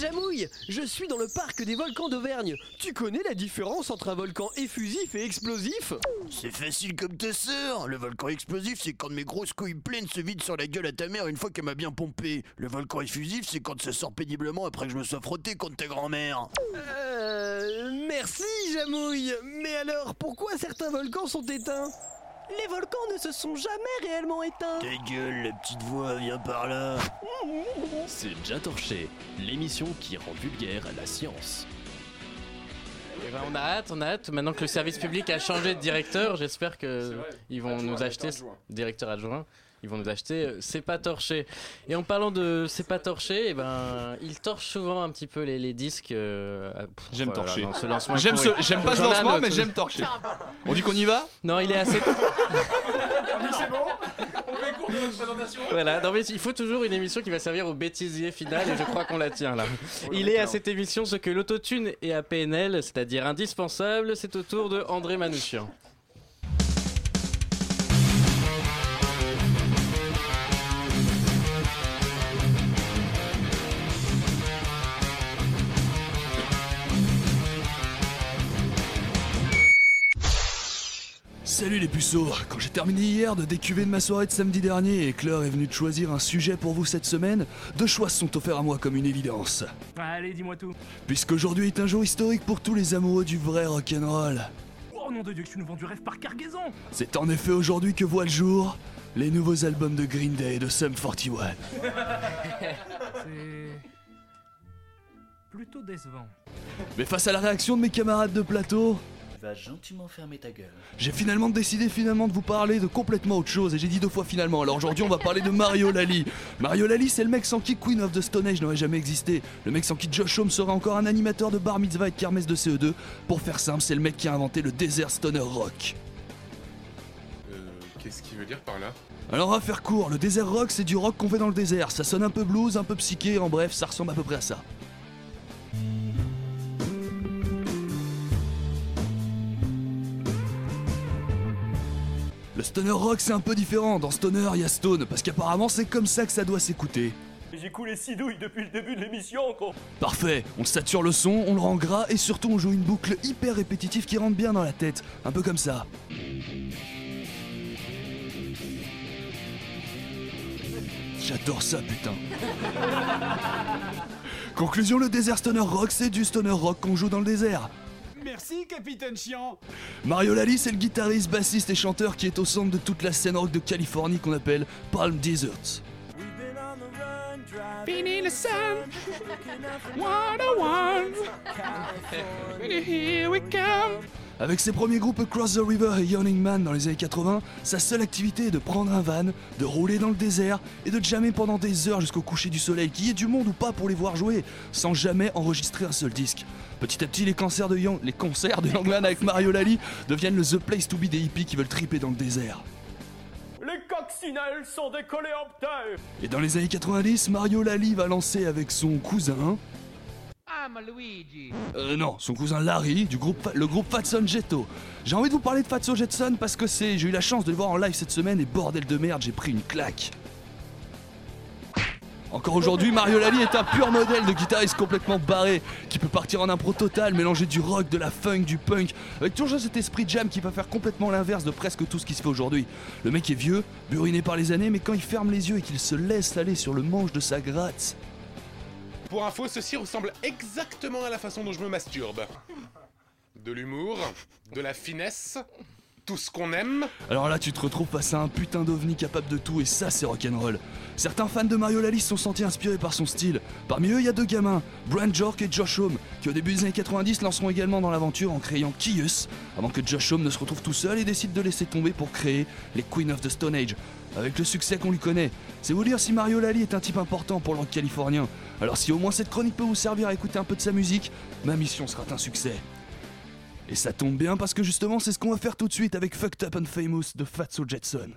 Jamouille, je suis dans le parc des volcans d'Auvergne. Tu connais la différence entre un volcan effusif et explosif ? C'est facile comme ta sœur. Le volcan explosif, c'est quand mes grosses couilles pleines se vident sur la gueule à ta mère une fois qu'elle m'a bien pompé. Le volcan effusif, c'est quand ça sort péniblement après que je me sois frotté contre ta grand-mère. Merci Jamouille. Mais alors, pourquoi certains volcans sont éteints ? Les volcans ne se sont jamais réellement éteints. Ta gueule, la petite voix, viens par là. C'est déjà torché, l'émission qui rend vulgaire la science. Et ben on a hâte. Maintenant que le service public a changé de directeur, j'espère qu'ils vont nous acheter... Directeur adjoint. Ils vont nous acheter C'est pas torché. Et en parlant de C'est pas torché, ils torchent souvent un petit peu les disques. J'aime torcher. Là, j'aime pas ce lancement, mais j'aime torcher. On dit qu'on y va ? Non, il est assez. C'est bon ? On fait court de notre présentation ? Voilà, non, mais il faut toujours une émission qui va servir au bêtisier final, et je crois qu'on la tient là. Il est à cette émission ce que l'autotune est à PNL, c'est-à-dire indispensable. C'est au tour de André Manoukian. Salut les puceaux, quand j'ai terminé hier de décuver de ma soirée de samedi dernier et Claire est venue de choisir un sujet pour vous cette semaine, 2 choix se sont offerts à moi comme une évidence. Allez, dis-moi tout. Puisqu'aujourd'hui est un jour historique pour tous les amoureux du vrai rock'n'roll. Oh nom de Dieu, que tu nous vends du rêve par cargaison. C'est en effet aujourd'hui que voient le jour les nouveaux albums de Green Day et de Sum 41. C'est... plutôt décevant. Mais face à la réaction de mes camarades de plateau... Va gentiment fermer ta gueule. J'ai finalement décidé de vous parler de complètement autre chose et j'ai dit 2 fois finalement. Alors aujourd'hui on va parler de Mario Lalli. Mario Lalli, c'est le mec sans qui Queen of the Stone Age n'aurait jamais existé. Le mec sans qui Josh Homme serait encore un animateur de bar mitzvah et de kermesse de CE2. Pour faire simple, c'est le mec qui a inventé le Desert Stoner Rock. Qu'est-ce qu'il veut dire par là? Alors, on va faire court, le désert rock, c'est du rock qu'on fait dans le désert. Ça sonne un peu blues, un peu psyché, en bref, ça ressemble à peu près à ça. Le stoner rock, c'est un peu différent. Dans stoner, il y a stone, parce qu'apparemment, c'est comme ça que ça doit s'écouter. J'ai coulé 6 douilles depuis le début de l'émission, quoi. Parfait, on sature le son, on le rend gras et surtout on joue une boucle hyper répétitive qui rentre bien dans la tête, un peu comme ça. J'adore ça, putain. Conclusion, le désert stoner rock, c'est du stoner rock qu'on joue dans le désert. Merci, Capitaine Chiant. Mario Lalli, c'est le guitariste, bassiste et chanteur qui est au centre de toute la scène rock de Californie qu'on appelle Palm Desert. Been in the sun, 101, here we come. Avec ses premiers groupes Cross the River et Yawning Man dans les années 80, sa seule activité est de prendre un van, de rouler dans le désert et de jammer pendant des heures jusqu'au coucher du soleil, qu'il y ait du monde ou pas pour les voir jouer, sans jamais enregistrer un seul disque. Petit à petit, les concerts de Young Man avec Mario Lalli deviennent le The Place to Be des hippies qui veulent triper dans le désert. Les coccinelles sont des coléoptères. Et dans les années 90, Mario Lalli va lancer avec son cousin... son cousin Larry, le groupe Fatso Jetson. J'ai envie de vous parler de Fatso Jetson parce que j'ai eu la chance de le voir en live cette semaine et bordel de merde, j'ai pris une claque. Encore aujourd'hui, Mario Lalli est un pur modèle de guitariste complètement barré, qui peut partir en impro total, mélanger du rock, de la funk, du punk, avec toujours cet esprit jam qui va faire complètement l'inverse de presque tout ce qui se fait aujourd'hui. Le mec est vieux, buriné par les années, mais quand il ferme les yeux et qu'il se laisse aller sur le manche de sa gratte... Pour info, ceci ressemble exactement à la façon dont je me masturbe. De l'humour, de la finesse, tout ce qu'on aime. Alors là, tu te retrouves face à un putain d'ovni capable de tout et ça, c'est rock'n'roll. Certains fans de Mario Lalli se sont sentis inspirés par son style. Parmi eux, il y a deux gamins, Brian Jork et Josh Homme, qui au début des années 90 lanceront également dans l'aventure en créant Kius, avant que Josh Homme ne se retrouve tout seul et décide de laisser tomber pour créer les Queen of the Stone Age. Avec le succès qu'on lui connaît, c'est vous dire si Mario Lalli est un type important pour l'ordre californien. Alors si au moins cette chronique peut vous servir à écouter un peu de sa musique, ma mission sera un succès. Et ça tombe bien parce que justement c'est ce qu'on va faire tout de suite avec Fucked Up and Famous de Fatso Jetson.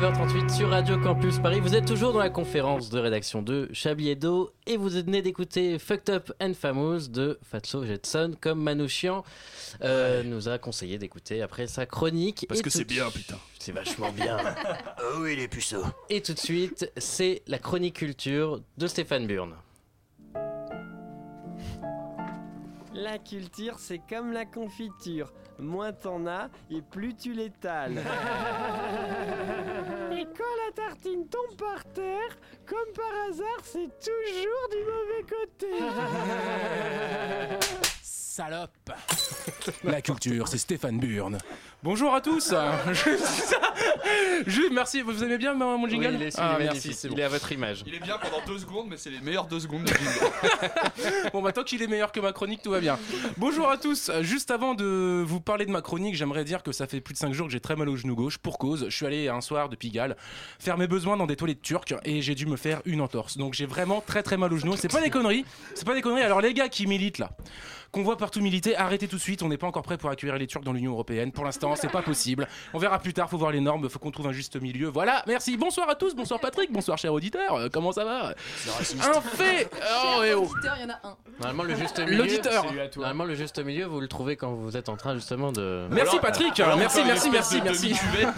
19h38 sur Radio Campus Paris. Vous êtes toujours dans la conférence de rédaction de Chablis Hebdo et vous venez d'écouter Fucked Up and Famous de Fatso Jetson, comme Manoukian nous a conseillé d'écouter après sa chronique. Parce que c'est bien, putain. C'est vachement bien. Oh oui, les puceaux. Et tout de suite, c'est la chronique culture de Stéphane Bern. La culture, c'est comme la confiture. Moins t'en as et plus tu l'étales. Et quand la tartine tombe par terre, comme par hasard, c'est toujours du mauvais côté. Salope. La culture, c'est Stéphane Bern. Bonjour à tous. Merci, vous aimez bien mon jingle ? Oui, merci, c'est bon. Il est à votre image. Il est bien pendant 2 secondes, mais c'est les meilleures 2 secondes du jingle. Bon, bah, tant qu'il est meilleur que ma chronique, tout va bien. Bonjour à tous. Juste avant de vous parler de ma chronique, j'aimerais dire que ça fait plus de 5 jours que j'ai très mal au genou gauche, pour cause. Je suis allé un soir de Pigalle faire mes besoins dans des toilettes turques et j'ai dû me faire une entorse. Donc j'ai vraiment très très mal au genou. C'est pas des conneries. Alors les gars qui militent là, qu'on voit partout militer, arrêtez tout de suite, on n'est pas encore prêt pour accueillir les Turcs dans l'Union Européenne. Pour l'instant, c'est pas possible. On verra plus tard, faut voir les normes, faut qu'on trouve un juste milieu. Voilà, merci. Bonsoir à tous, bonsoir Patrick, bonsoir cher auditeur, comment ça va ? Un fait ! Oh, cher auditeur, il y en a un. Normalement, le juste milieu, vous le trouvez quand vous êtes en train justement de... Merci Patrick, merci. Tu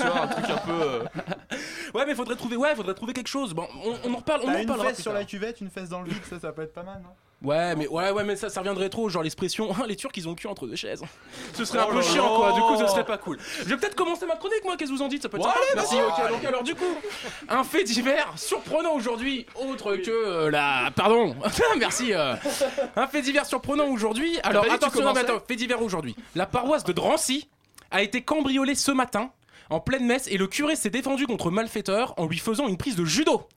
vois, un truc un peu... Ouais, mais faudrait trouver quelque chose. Bon, on en reparle, on en parlera. Une fesse sur la cuvette, une fesse dans le vide, ça peut être pas mal, non ? Ouais mais ça reviendrait trop, genre l'expression les Turcs ils ont le cul entre 2 chaises. Ce serait un peu chiant quoi, du coup ce serait pas cool. Je vais peut-être commencer ma chronique moi, qu'est-ce que vous en dites ? Ça peut être sympa. Merci, ok, donc alors du coup, un fait divers surprenant aujourd'hui, autre que un fait divers surprenant aujourd'hui. Alors attends, fait divers aujourd'hui. La paroisse de Drancy a été cambriolée ce matin en pleine messe et le curé s'est défendu contre malfaiteur en lui faisant une prise de judo.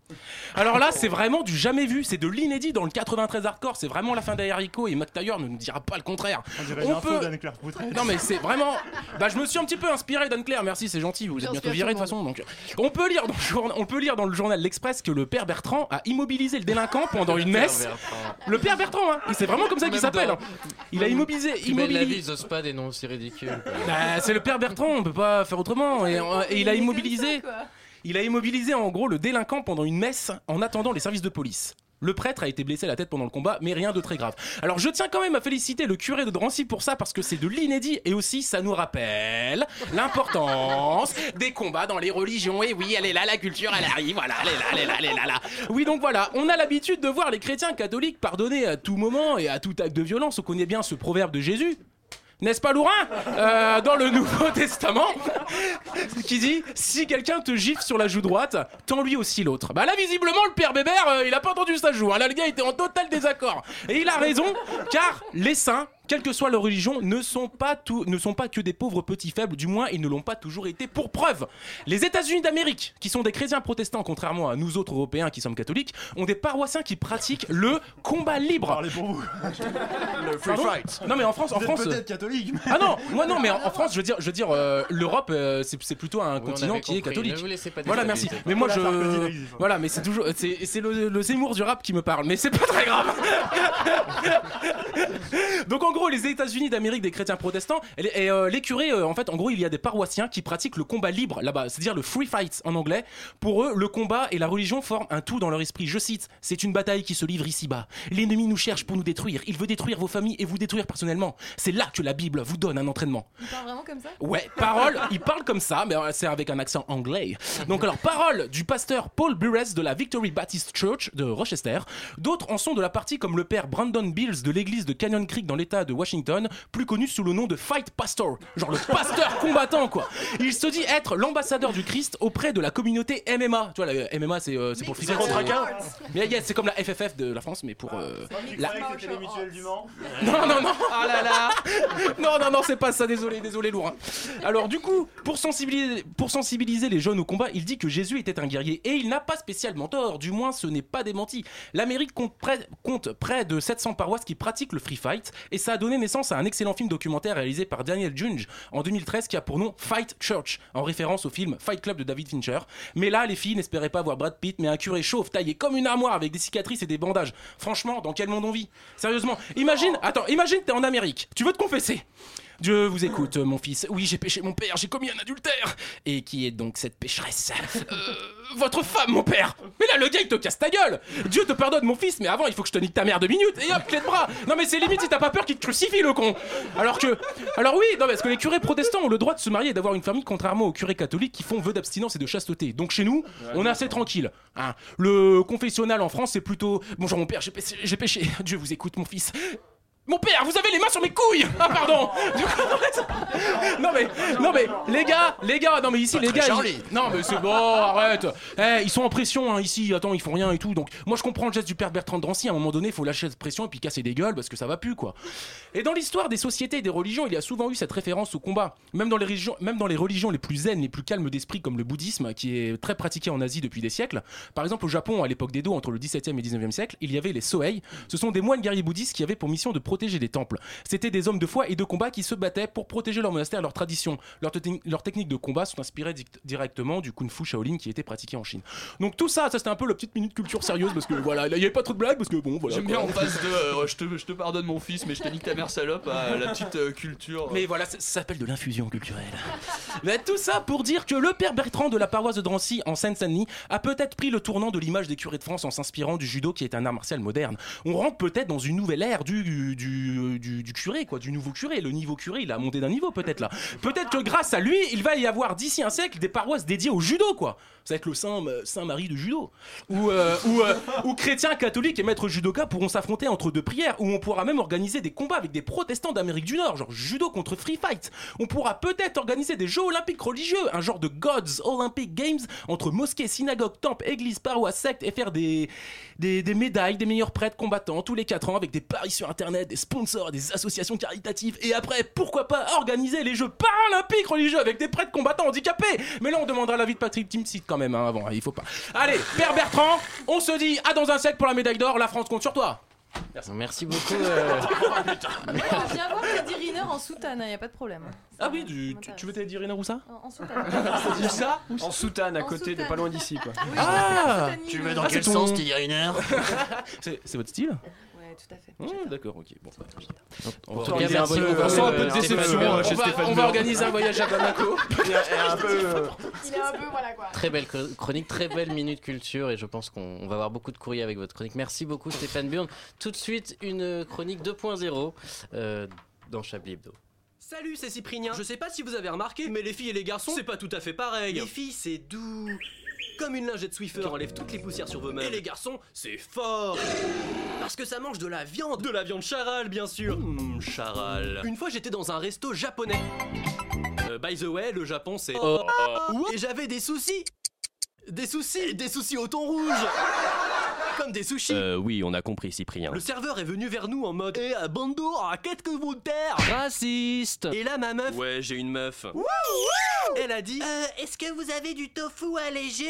Alors là, c'est vraiment du jamais vu, c'est de l'inédit dans le 93 hardcore, c'est vraiment la fin des haricots et McTayer ne nous dira pas le contraire. On dirait l'info d'Anne-Claire Poutré. Non mais c'est vraiment... Bah je me suis un petit peu inspiré d'Anne-Claire, merci, c'est gentil, vous êtes bientôt viré de toute façon. Donc on peut lire dans le journal L'Express que le Père Bertrand a immobilisé le délinquant pendant une messe. Le Père Bertrand, hein, c'est vraiment comme ça qu'il s'appelle. Il a immobilisé... La vie, ils osent pas des noms, c'est ridicule. Bah c'est le Père Bertrand, on peut pas faire autrement. Et il a immobilisé en gros le délinquant pendant une messe en attendant les services de police. Le prêtre a été blessé à la tête pendant le combat, mais rien de très grave. Alors je tiens quand même à féliciter le curé de Drancy pour ça, parce que c'est de l'inédit, et aussi ça nous rappelle l'importance des combats dans les religions. Et oui, elle est là, la culture, elle arrive, voilà, elle est là. Oui, donc voilà, on a l'habitude de voir les chrétiens catholiques pardonner à tout moment et à tout acte de violence. On connaît bien ce proverbe de Jésus. N'est-ce pas Lourin dans le Nouveau Testament qui dit « Si quelqu'un te gifle sur la joue droite, tends-lui aussi l'autre ». Bah là, visiblement, le père Bébert, il a pas entendu sa joue. Hein. Là, le gars était en total désaccord. Et il a raison, car les saints, quelle que soit leur religion, ne sont pas que des pauvres petits faibles, du moins ils ne l'ont pas toujours été. Pour preuve, les États-Unis d'Amérique, qui sont des chrétiens protestants, contrairement à nous autres Européens qui sommes catholiques, ont des paroissiens qui pratiquent le combat libre. Parlez pour vous. Le free fight. Non mais en France peut-être catholique. Mais... Ah non, moi non, mais en France, je veux dire, l'Europe, c'est plutôt un continent qui est catholique. Ne vous laissez pas voilà, merci. Mais moi voilà, mais c'est toujours, c'est le Zemmour du rap qui me parle, mais c'est pas très grave. Donc en gros, les États-Unis d'Amérique des chrétiens protestants et les curés, en fait, en gros, il y a des paroissiens qui pratiquent le combat libre là-bas, c'est-à-dire le free fight en anglais. Pour eux, le combat et la religion forment un tout dans leur esprit. Je cite : c'est une bataille qui se livre ici-bas. L'ennemi nous cherche pour nous détruire. Il veut détruire vos familles et vous détruire personnellement. C'est là que la Bible vous donne un entraînement. Il parle vraiment comme ça ? Ouais, il parle comme ça, mais c'est avec un accent anglais. Donc alors, parole du pasteur Paul Burress de la Victory Baptist Church de Rochester. D'autres en sont de la partie, comme le père Brandon Bills de l'église de Canyon Creek dans l'État de Washington, plus connu sous le nom de Fight Pastor, genre le pasteur combattant quoi. Il se dit être l'ambassadeur du Christ auprès de la communauté MMA. Tu vois, la MMA c'est pour le physique. Mais yes, c'est comme la FFF de la France, mais pour c'était les mutuelles du Mans. Non. Oh là là. Non, c'est pas ça. Désolé Lourin. Alors du coup, pour sensibiliser les jeunes au combat, il dit que Jésus était un guerrier et il n'a pas spécialement tort. Du moins, ce n'est pas démenti. L'Amérique compte près de 700 paroisses qui pratiquent le free fight. Et ça a donné naissance à un excellent film documentaire réalisé par Daniel Junge en 2013 qui a pour nom Fight Church, en référence au film Fight Club de David Fincher. Mais là, les filles n'espéraient pas voir Brad Pitt, mais un curé chauve taillé comme une armoire avec des cicatrices et des bandages. Franchement, dans quel monde on vit ? Sérieusement, imagine, t'es en Amérique, tu veux te confesser. Dieu vous écoute, mon fils. Oui, j'ai péché mon père, j'ai commis un adultère. Et qui est donc cette pécheresse ? Votre femme, mon père. Mais là, le gars, il te casse ta gueule. Dieu te pardonne, mon fils, mais avant, il faut que je te nique ta mère 2 minutes. Et hop, clé de bras. Non, mais c'est limite si t'as pas peur qu'il te crucifie, le con. Alors oui, non, parce que les curés protestants ont le droit de se marier et d'avoir une famille, contrairement aux curés catholiques qui font vœu d'abstinence et de chasteté. Donc chez nous, on est assez tranquille. Hein. Le confessionnal en France, c'est plutôt bonjour, mon père, j'ai péché. Dieu vous écoute, mon fils. Mon père, vous avez les mains sur mes couilles. Ah pardon. Non mais les gars, non mais ici les gars, non mais c'est bon, arrête. Ils sont en pression hein, ici. Attends, ils font rien et tout. Donc moi je comprends le geste du père Bertrand de Drancy. À un moment donné, il faut lâcher cette pression et puis casser des gueules parce que ça va plus quoi. Et dans l'histoire des sociétés et des religions, il y a souvent eu cette référence au combat. Même dans les religions les plus zen, les plus calmes d'esprit comme le bouddhisme qui est très pratiqué en Asie depuis des siècles. Par exemple au Japon à l'époque d'Edo entre le 17e et 19e siècle, il y avait les Sohei. Ce sont des moines guerriers bouddhistes qui avaient pour mission de protéger les temples. C'était des hommes de foi et de combat qui se battaient pour protéger leur monastère et leur tradition. Leurs techniques de combat sont inspirées directement du Kung Fu Shaolin qui était pratiqué en Chine. Donc tout ça, c'était un peu la petite minute culture sérieuse parce que voilà, il n'y avait pas trop de blagues parce que bon voilà. J'aime bien en face de je te pardonne mon fils mais je te nique ta mère salope à la petite culture. Mais voilà, ça s'appelle de l'infusion culturelle. Mais tout ça pour dire que le père Bertrand de la paroisse de Drancy en Seine-Saint-Denis a peut-être pris le tournant de l'image des curés de France en s'inspirant du judo qui est un art martial moderne. On rentre peut-être dans une nouvelle ère du curé quoi, du nouveau curé. Le niveau curé, il a monté d'un niveau peut-être là. Peut-être que grâce à lui, il va y avoir d'ici un siècle des paroisses dédiées au judo quoi. Ça va être le Saint-Marie de judo où chrétiens, catholiques et maîtres judokas pourront s'affronter entre deux prières, où on pourra même organiser des combats avec des protestants d'Amérique du Nord, genre judo contre free fight. On pourra peut-être organiser des jeux olympiques religieux, un genre de Gods Olympic Games entre mosquées, synagogues, temples, églises, paroisses, sectes et faire des médailles des meilleurs prêtres combattants tous les 4 ans avec des paris sur internet, des sponsors, des associations caritatives et après pourquoi pas organiser les jeux paralympiques religieux avec des prêtres combattants handicapés. Mais là on demandera l'avis de Patrick Timsit quand même hein, avant, il faut pas. Allez, Père Bertrand, on se dit à dans un siècle pour la médaille d'or, la France compte sur toi. Merci beaucoup. Non, on vient voir Teddy Riner en soutane, il n'y a pas de problème. Ah oui, tu veux Teddy Riner où ça ? En soutane. Où ça ? En soutane, à côté, pas loin d'ici quoi. Oui, ah tu veux dans quel sens Teddy Riner ? C'est votre style ? Tout à fait. D'accord, ok. Bon, bah, on sent un peu de déception chez Stéphane. On va organiser un voyage à Bamako. Il est un peu voilà quoi. Très belle chronique, très belle minute culture et je pense qu'on va avoir beaucoup de courriers avec votre chronique. Merci beaucoup Stéphane Bern. Tout de suite, une chronique 2.0 dans Chablis Hebdo. Salut, c'est Cyprien. Je sais pas si vous avez remarqué, mais les filles et les garçons, c'est pas tout à fait pareil. Les filles, c'est doux, comme une lingette Swiffer, enlève toutes les poussières sur vos meubles. Et les garçons, c'est fort, parce que ça mange de la viande charal bien sûr. Charal. Une fois j'étais dans un resto japonais. By the way, le Japon c'est et j'avais des soucis au thon rouge. Comme des sushis. Oui, on a compris, Cyprien. Le serveur est venu vers nous en mode à bando, qu'est-ce que vous terre raciste. Et là, ma meuf. Ouais, j'ai une meuf. Wouhou. Elle a dit est-ce que vous avez du tofu allégé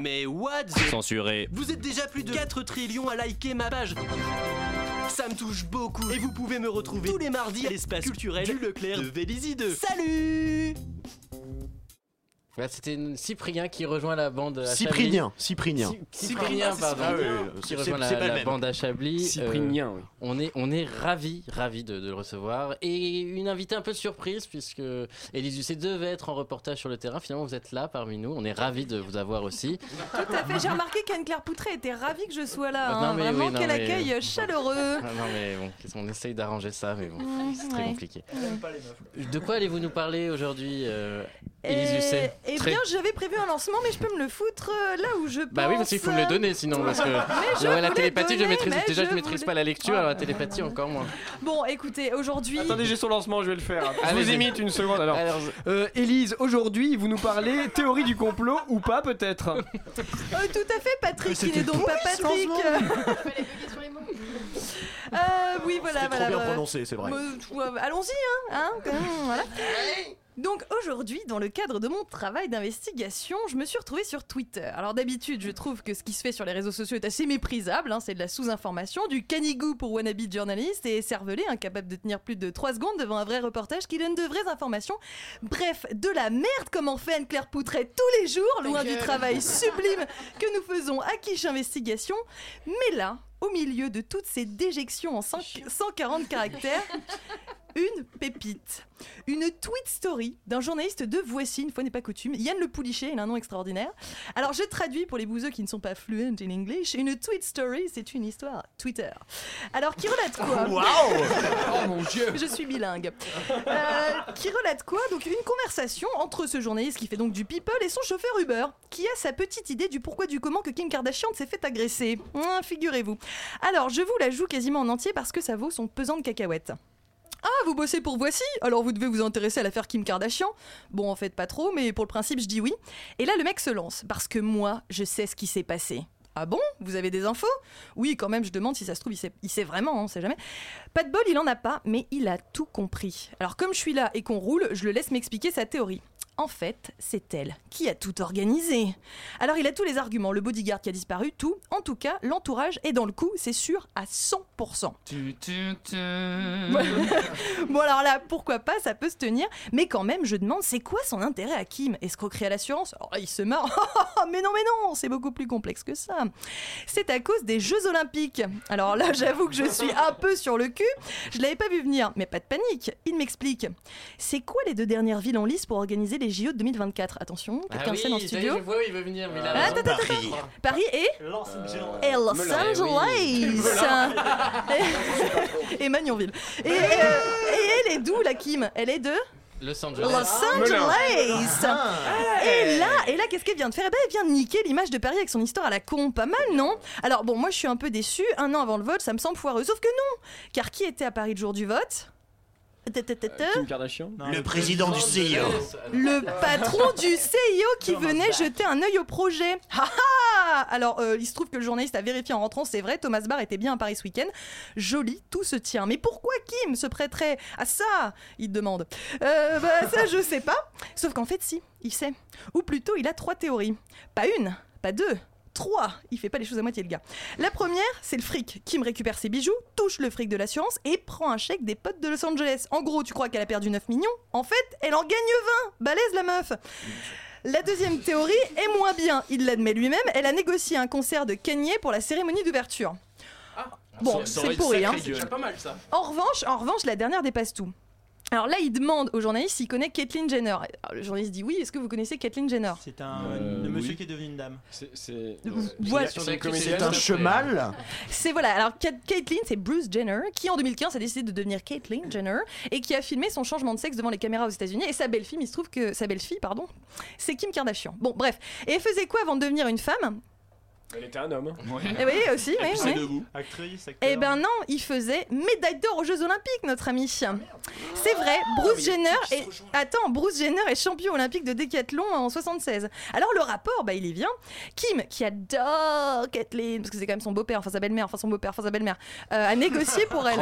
mais what the... Censuré. Vous êtes déjà plus de 4 trillions à liker ma page. Ça me touche beaucoup. Et vous pouvez me retrouver tous les mardis à l'espace culturel du Leclerc de Vélizy 2. Salut. Là, c'était Cyprien qui rejoint la bande à Cyprien, pardon. Ah oui, qui rejoint la bande à Chablis. Cyprien, oui. On est ravis de le recevoir. Et une invitée un peu de surprise, puisque Élise Lustré devait être en reportage sur le terrain. Finalement, vous êtes là parmi nous. On est ravis de vous avoir aussi. Tout à fait. J'ai remarqué qu'Anne-Claire Poutré était ravie que je sois là. Non, mais vraiment, quel accueil chaleureux. Non, mais bon, on essaye d'arranger ça, mais bon, c'est très compliqué. De quoi allez-vous nous parler aujourd'hui, Élise Lustré? Eh bien, j'avais prévu un lancement, mais je peux me le foutre là où je pense. Bah oui, parce qu'il faut me le donner, sinon, parce que la télépathie, je maîtrise pas la lecture, alors la télépathie encore moins. Bon, écoutez, aujourd'hui. Attendez, j'ai son lancement, je vais le faire. Allez, je vous imite une seconde. Alors, Élise, aujourd'hui, vous nous parlez théorie du complot ou pas, peut-être. Tout à fait, Patrick. Il n'est donc pas Patrick. Oui, voilà. C'était trop bien prononcé, c'est vrai. Allons-y, hein, voilà. Donc aujourd'hui, dans le cadre de mon travail d'investigation, je me suis retrouvée sur Twitter. Alors d'habitude, je trouve que ce qui se fait sur les réseaux sociaux est assez méprisable, hein, c'est de la sous-information, du canigou pour wannabe journaliste et cervelé, incapable de tenir plus de 3 secondes devant un vrai reportage qui donne de vraies informations. Bref, de la merde comme en fait Anne-Claire Poutré tous les jours, loin du travail sublime que nous faisons à Quiche Investigation. Mais là, au milieu de toutes ces déjections en 140 caractères... une pépite. Une tweet story d'un journaliste de Voici, une fois n'est pas coutume, Yann Le Poulichet, il a un nom extraordinaire. Alors je traduis pour les bouseux qui ne sont pas fluent in English, une tweet story, c'est une histoire Twitter. Alors qui relate quoi ? Waouh ! Oh mon Dieu ! Je suis bilingue. Qui relate quoi ? Donc une conversation entre ce journaliste qui fait donc du people et son chauffeur Uber, qui a sa petite idée du pourquoi du comment que Kim Kardashian s'est fait agresser. Figurez-vous. Alors je vous la joue quasiment en entier parce que ça vaut son pesant de cacahuètes. Ah, vous bossez pour Voici ? Alors vous devez vous intéresser à l'affaire Kim Kardashian. Bon, en fait, pas trop, mais pour le principe, je dis oui. Et là, le mec se lance, parce que moi, je sais ce qui s'est passé. Ah bon ? Vous avez des infos ? Oui, quand même, je demande si ça se trouve, il sait vraiment, on sait jamais. Pas de bol, il en a pas, mais il a tout compris. Alors comme je suis là et qu'on roule, je le laisse m'expliquer sa théorie. En fait, c'est elle qui a tout organisé. Alors il a tous les arguments, le bodyguard qui a disparu, tout. En tout cas, l'entourage est dans le coup, c'est sûr, à 100%. Bon alors là, pourquoi pas, ça peut se tenir. Mais quand même, je demande, c'est quoi son intérêt à Kim ? Escroquerie à l'assurance ? Oh, il se marre. Mais non, c'est beaucoup plus complexe que ça. C'est à cause des Jeux Olympiques. Alors là, j'avoue que je suis un peu sur le cul. Je l'avais pas vu venir, mais pas de panique. Il m'explique. C'est quoi les deux dernières villes en lice pour organiser les JO de 2024. Attention, quelqu'un sait dans le studio. Je vois où il veut venir, mais là, Paris et Los Angeles. Et Magnonville. Et elle est d'où, la Kim ? Elle est de Los Angeles. Et là, qu'est-ce qu'elle vient de faire ? Eh ben, elle vient de niquer l'image de Paris avec son histoire à la con. Pas mal, non ? Alors bon, moi, je suis un peu déçue. Un an avant le vote, ça me semble foireux. Sauf que non, car qui était à Paris le jour du vote ? Kim Kardashian ? Non, le président du CIO. Le patron du CIO qui venait jeter un œil au projet. Alors, il se trouve que le journaliste a vérifié en rentrant, c'est vrai, Thomas Barr était bien à Paris ce week-end. Joli, tout se tient. Mais pourquoi Kim se prêterait à ça ? Il demande. Ça, je sais pas. Sauf qu'en fait, si, il sait. Ou plutôt, il a trois théories. Pas une, pas deux. 3. Il fait pas les choses à moitié, le gars. La première, c'est le fric. Kim récupère ses bijoux, touche le fric de l'assurance et prend un chèque des potes de Los Angeles. En gros, tu crois qu'elle a perdu 9 millions ? En fait, elle en gagne 20. Balèze, la meuf. La deuxième théorie est moins bien. Il l'admet lui-même, elle a négocié un concert de Kanye pour la cérémonie d'ouverture. Bon, c'est pourri, hein. C'est pas mal, ça. En revanche, la dernière dépasse tout. Alors là, il demande au journaliste s'il connaît Caitlyn Jenner. Alors, le journaliste dit oui, est-ce que vous connaissez Caitlyn Jenner ? C'est un monsieur qui est devenu une dame. C'est un cheval. C'est voilà. Alors Caitlyn, c'est Bruce Jenner qui en 2015 a décidé de devenir Caitlyn Jenner et qui a filmé son changement de sexe devant les caméras aux États-Unis. Et sa belle-fille, c'est Kim Kardashian. Bon, bref. Et elle faisait quoi avant de devenir une femme ? Elle était un homme. Oui, aussi. Elle poussait debout. Actrice, acteur. Eh ben non, il faisait médaille d'or aux Jeux Olympiques, notre ami. C'est vrai, Bruce Jenner est champion olympique de décathlon en 76. Alors le rapport, il y vient. Kim, qui adore Kathleen, parce que c'est quand même son beau-père, enfin sa belle-mère, a négocié pour elle.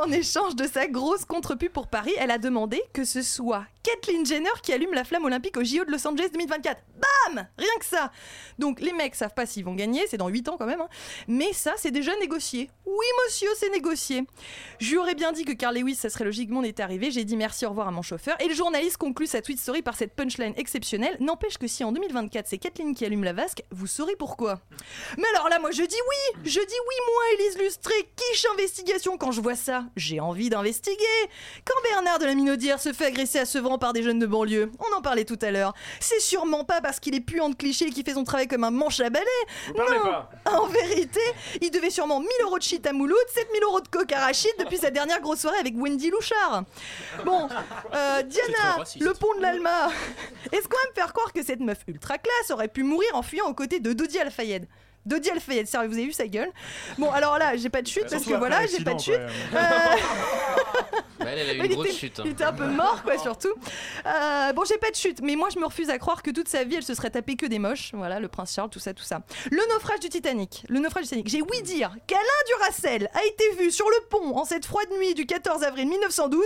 En échange de sa grosse contre-pub pour Paris, elle a demandé que ce soit Caitlyn Jenner qui allume la flamme olympique au JO de Los Angeles 2024. Bam ! Rien que ça. Donc les mecs savent pas s'ils vont gagner, c'est dans 8 ans quand même, hein. Mais ça, c'est déjà négocié. Oui, monsieur, c'est négocié. Je lui aurais bien dit que Carl Lewis, ça serait logiquement, on était arrivé. J'ai dit merci, au revoir à mon chauffeur. Et le journaliste conclut sa tweet story par cette punchline exceptionnelle. N'empêche que si en 2024, c'est Kathleen qui allume la vasque, vous saurez pourquoi. Mais alors là, moi, je dis oui, moi, Élise Lustré, Quiche Investigation. Quand je vois ça, j'ai envie d'investiguer. Quand Bernard de la Minaudière se fait agresser à Sevran par des jeunes de banlieue, on en parlait tout à l'heure, c'est sûrement pas parce qu'il est puant de clichés et qu'il fait son travail comme un manche à balai. Non, en vérité, il devait sûrement 1 000 euros de shit à Mouloud, 7 000 euros de coke à Rachid depuis sa dernière grosse soirée avec Wendy Louchard. Bon, Diana, le pont de l'Alma. Est-ce qu'on va me faire croire que cette meuf ultra classe aurait pu mourir en fuyant aux côtés de Dodi Al Fayed, sérieux, vous avez vu sa gueule ? Bon, alors là, j'ai pas de chute parce que voilà, j'ai pas de chute. Elle a eu une grosse chute. Il était un peu mort, quoi, surtout. Bon, j'ai pas de chute, mais moi, je me refuse à croire que toute sa vie, elle se serait tapée que des moches. Voilà, le prince Charles, tout ça. Le naufrage du Titanic. J'ai ouï dire qu'Alain Duracell a été vu sur le pont en cette froide nuit du 14 avril 1912.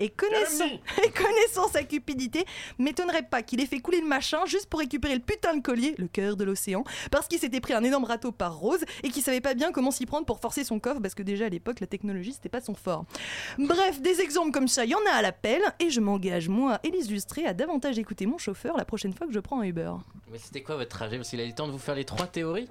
Et connaissant sa cupidité, m'étonnerait pas qu'il ait fait couler le machin juste pour récupérer le putain de collier, le cœur de l'océan, parce qu'il s'était pris un énorme râteau par Rose et qu'il savait pas bien comment s'y prendre pour forcer son coffre, parce que déjà à l'époque, la technologie, c'était pas son fort. Bref, des exemples comme ça, il y en a à l'appel, et je m'engage, moi, Élise Lustré, à davantage écouter mon chauffeur la prochaine fois que je prends un Uber. Mais c'était quoi votre trajet? Parce qu'il a eu le temps de vous faire les trois théories.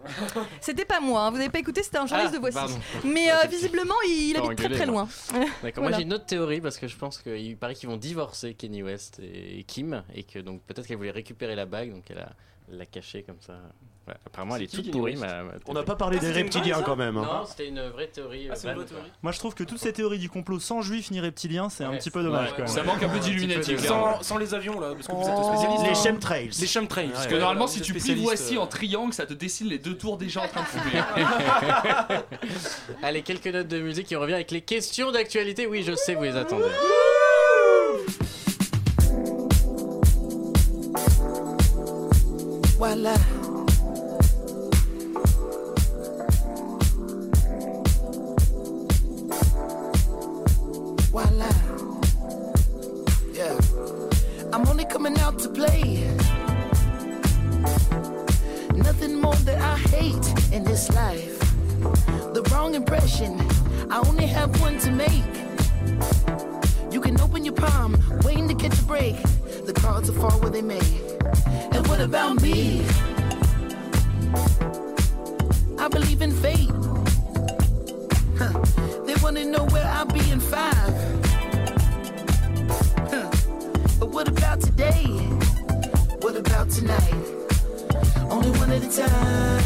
C'était pas moi, hein, vous n'avez pas écouté, c'était un journaliste de Voici. Pardon. Mais visiblement, il habite très très loin. D'accord, voilà. Moi j'ai une autre théorie, parce que je pense qu'il paraît qu'ils vont divorcer Kanye West et Kim, et que donc peut-être qu'elle voulait récupérer la bague, donc elle a la cachée comme ça. Ouais, apparemment, elle est toute pourrie. On n'a pas parlé des reptiliens quand même. Non, c'était une vraie théorie. Théorie. Moi, je trouve que toutes ces théories du complot sans juifs ni reptiliens, c'est un petit peu dommage. Quand même. Ça manque un peu d'illuminati. Sans les avions, là, parce que vous êtes spécialiste. Les chemtrails. Les chemtrails. Parce que normalement, si tu plies voici en triangle, ça te dessine les deux tours déjà en train de fumer. Allez, quelques notes de musique et on revient avec les questions d'actualité. Oui, je sais, vous les attendez. Voilà. Voila, yeah. I'm only coming out to play. Nothing more that I hate in this life. The wrong impression, I only have one to make. You can open your palm, waiting to catch a break. The cards will fall where they may. And what about me? I believe in fate. They wanna know where I'll be in 5. But what about today? What about tonight? Only one at a time.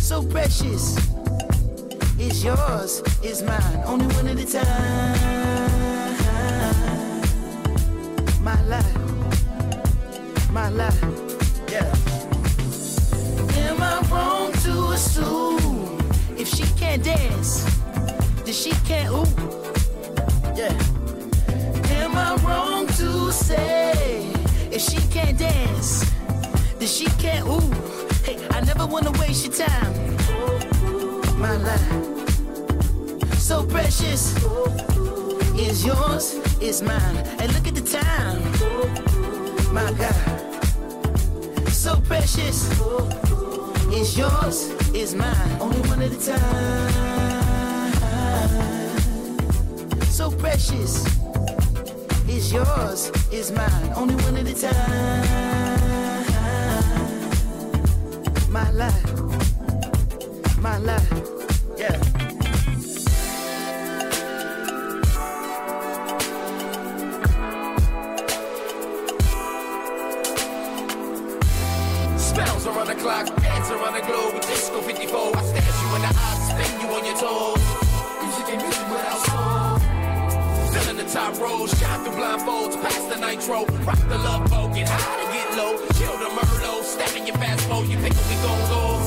So precious. It's yours, it's mine. Only one at a time. My life. My life. Yeah. Am I wrong to assume if she can't dance, then she can't ooh? Yeah. Am I wrong to say if she can't dance, then she can't ooh? Hey, I never wanna waste your time. My life, so precious, is yours, is mine. And look at the time, my God, so precious. It's yours, it's mine, only one at a time. So precious. It's yours, it's mine, only one at a time. My life, yeah. Spells around the clock. Around the globe with disco 54, I stare you in the eyes, spin you on your toes. Music ain't music without soul. Still in the top rows, shot through blindfolds, past the nitro, rock the love boat, get high to get low, chill the Merlot, step in your fast mode, you think we gon' go?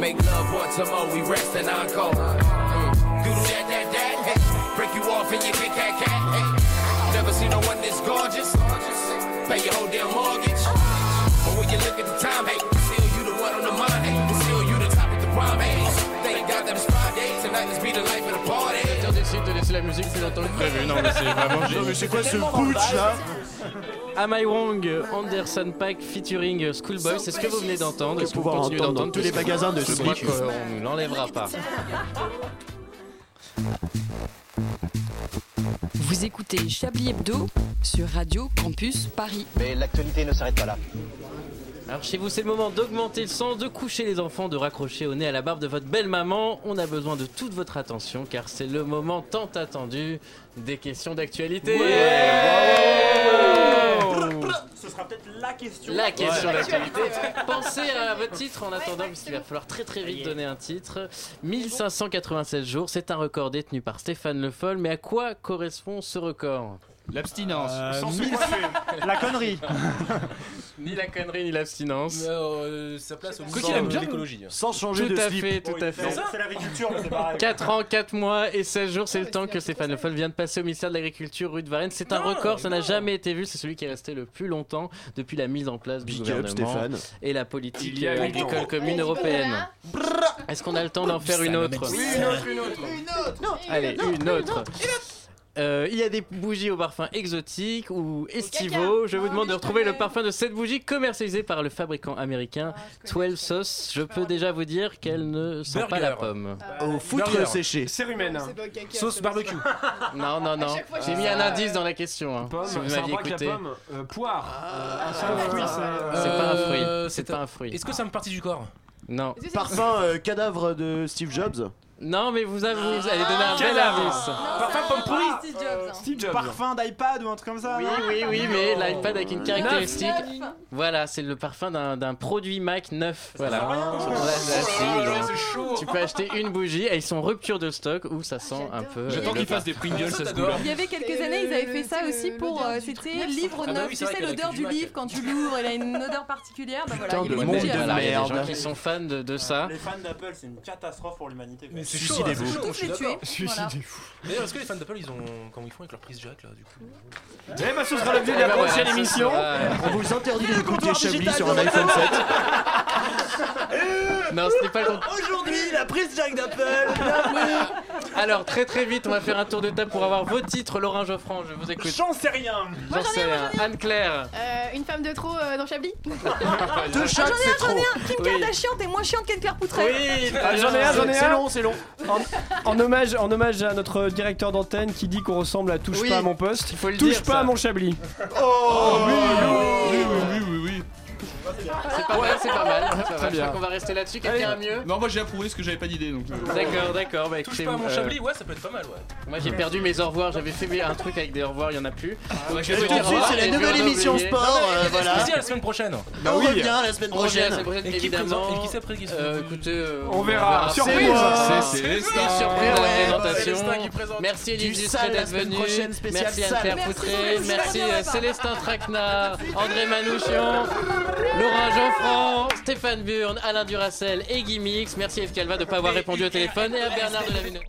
Make love once or more, we rest and encore. Do that, that, that, hey. Break you off in your big cat, cat, hey. Never seen no one this gorgeous, pay your whole damn mortgage. But when you look at the time, hey. L'acteur décide de laisser la musique plus longtemps que prévu. Non mais c'est vraiment génial. Mais c'est quoi ce putsch là? Am I Wrong, Anderson Paak featuring Schoolboy, c'est ce que vous venez d'entendre. Est-ce que vous continuez d'entendre tous les magasins de ce truc? On ne l'enlèvera pas. Vous écoutez Chablis Hebdo sur Radio Campus Paris. Mais l'actualité ne s'arrête pas là. Alors chez vous, c'est le moment d'augmenter le son, de coucher les enfants, de raccrocher au nez à la barbe de votre belle-maman. On a besoin de toute votre attention car c'est le moment tant attendu des questions d'actualité. Ce sera peut-être la question d'actualité. Pensez à votre titre en attendant, puisqu'il va falloir très très vite donner un titre. 1596 jours, c'est un record détenu par Stéphane Le Foll, mais à quoi correspond ce record ? L'abstinence. La connerie. Ni la connerie ni l'abstinence. Ça place au mouvement de l'écologie. Sans changer de slip. Tout à fait. C'est l'agriculture, mais c'est pareil. 4 ans, 4 mois et 16 jours, c'est le temps que Stéphane Le Foll vient de passer au ministère de l'Agriculture rue de Varennes. C'est un record, ça n'a jamais été vu. C'est celui qui est resté le plus longtemps depuis la mise en place du gouvernement et la politique agricole commune européenne. Est-ce qu'on a le temps d'en faire une autre ? Allez, une autre. Il y a des bougies au parfum exotique ou estivaux. Je vous demande de retrouver le parfum de cette bougie commercialisée par le fabricant américain 12 Sauce. Je peux déjà vous dire qu'elle ne sent pas la pomme. Au foutre séché. C'est rumaine. Sauce barbecue. Non, non, non. J'ai mis un indice dans la question. Hein, pomme, si vous m'aviez écouté. Pomme, poire. C'est un fruit, ça. C'est pas un fruit. C'est pas un fruit. Est-ce que ça me partie du corps ? Non. Parfum cadavre de Steve Jobs ? Non, mais vous avez allez donner un bel indice. Parfum pomme pourrie. Steve Jobs. Parfum d'iPad ou un truc comme ça. Oui, oui, oui, mais l'iPad avec une caractéristique. Voilà, c'est le parfum d'un produit Mac neuf. Voilà. Tu peux acheter une bougie, elles sont rupture de stock où ça sent un peu. J'attends qu'ils fassent des Pringles. Il y avait quelques années, ils avaient fait ça aussi pour c'était livre neuf. Tu sais l'odeur du livre quand tu l'ouvres, elle a une odeur particulière. Bah voilà. Il y a des gens qui sont fans de ça. Les fans d'Apple, c'est une catastrophe pour l'humanité. Suicidez-vous. Suicidez-vous. D'ailleurs, est-ce que les fans d'Apple, ils ont. Comment ils font avec leur prise jack là du coup ? Eh bah, ce sera l'objet de la prochaine émission. On vous interdit d'écouter Chablis sur un iPhone 7. Non, ce n'est pas le compte. Aujourd'hui, la prise jack d'Apple. Alors, très très vite, on va faire un tour de table pour avoir vos titres. Laurent Joffrin, je vous écoute. J'en sais rien. J'en sais rien. Anne-Claire. Une femme de trop dans Chablis. Deux chats, c'est trop. J'en ai un. Kim Kardashian, t'es moins chiant qu'Anne-Claire Poutré. Oui, j'en ai un. C'est long, c'est long. En hommage à notre directeur d'antenne qui dit qu'on ressemble à Touche pas à mon poste, il faut le dire, pas à mon Chablis. Oh oui. C'est pas mal. Je crois qu'on va rester là-dessus. Quelqu'un a mieux ? Non, moi j'ai approuvé ce que j'avais pas d'idée donc. D'accord. Bah, écoutez, Touche pas à mon Chablis, ouais, ça peut être pas mal, ouais. Moi j'ai perdu mes au revoir, j'avais fait un truc avec des au revoir, il y en a plus. Donc je vais tout de suite, c'est la nouvelle émission sport. Voilà. On se dit à la semaine prochaine. On revient la semaine prochaine. Et qui c'est après qui se présente ? Écoutez, on verra. Surprise. C'est surprise la présentation. Merci Élise Lustré d'être venue. Merci Anne-Claire Poutré. Merci Célestin Traquenard, André Manoukian. Laurent Joffrin, Stéphane Bern, Alain Duracell et Guy Mix. Merci Yves Calvi de ne pas avoir répondu au téléphone et à Bernard de la Minaudière.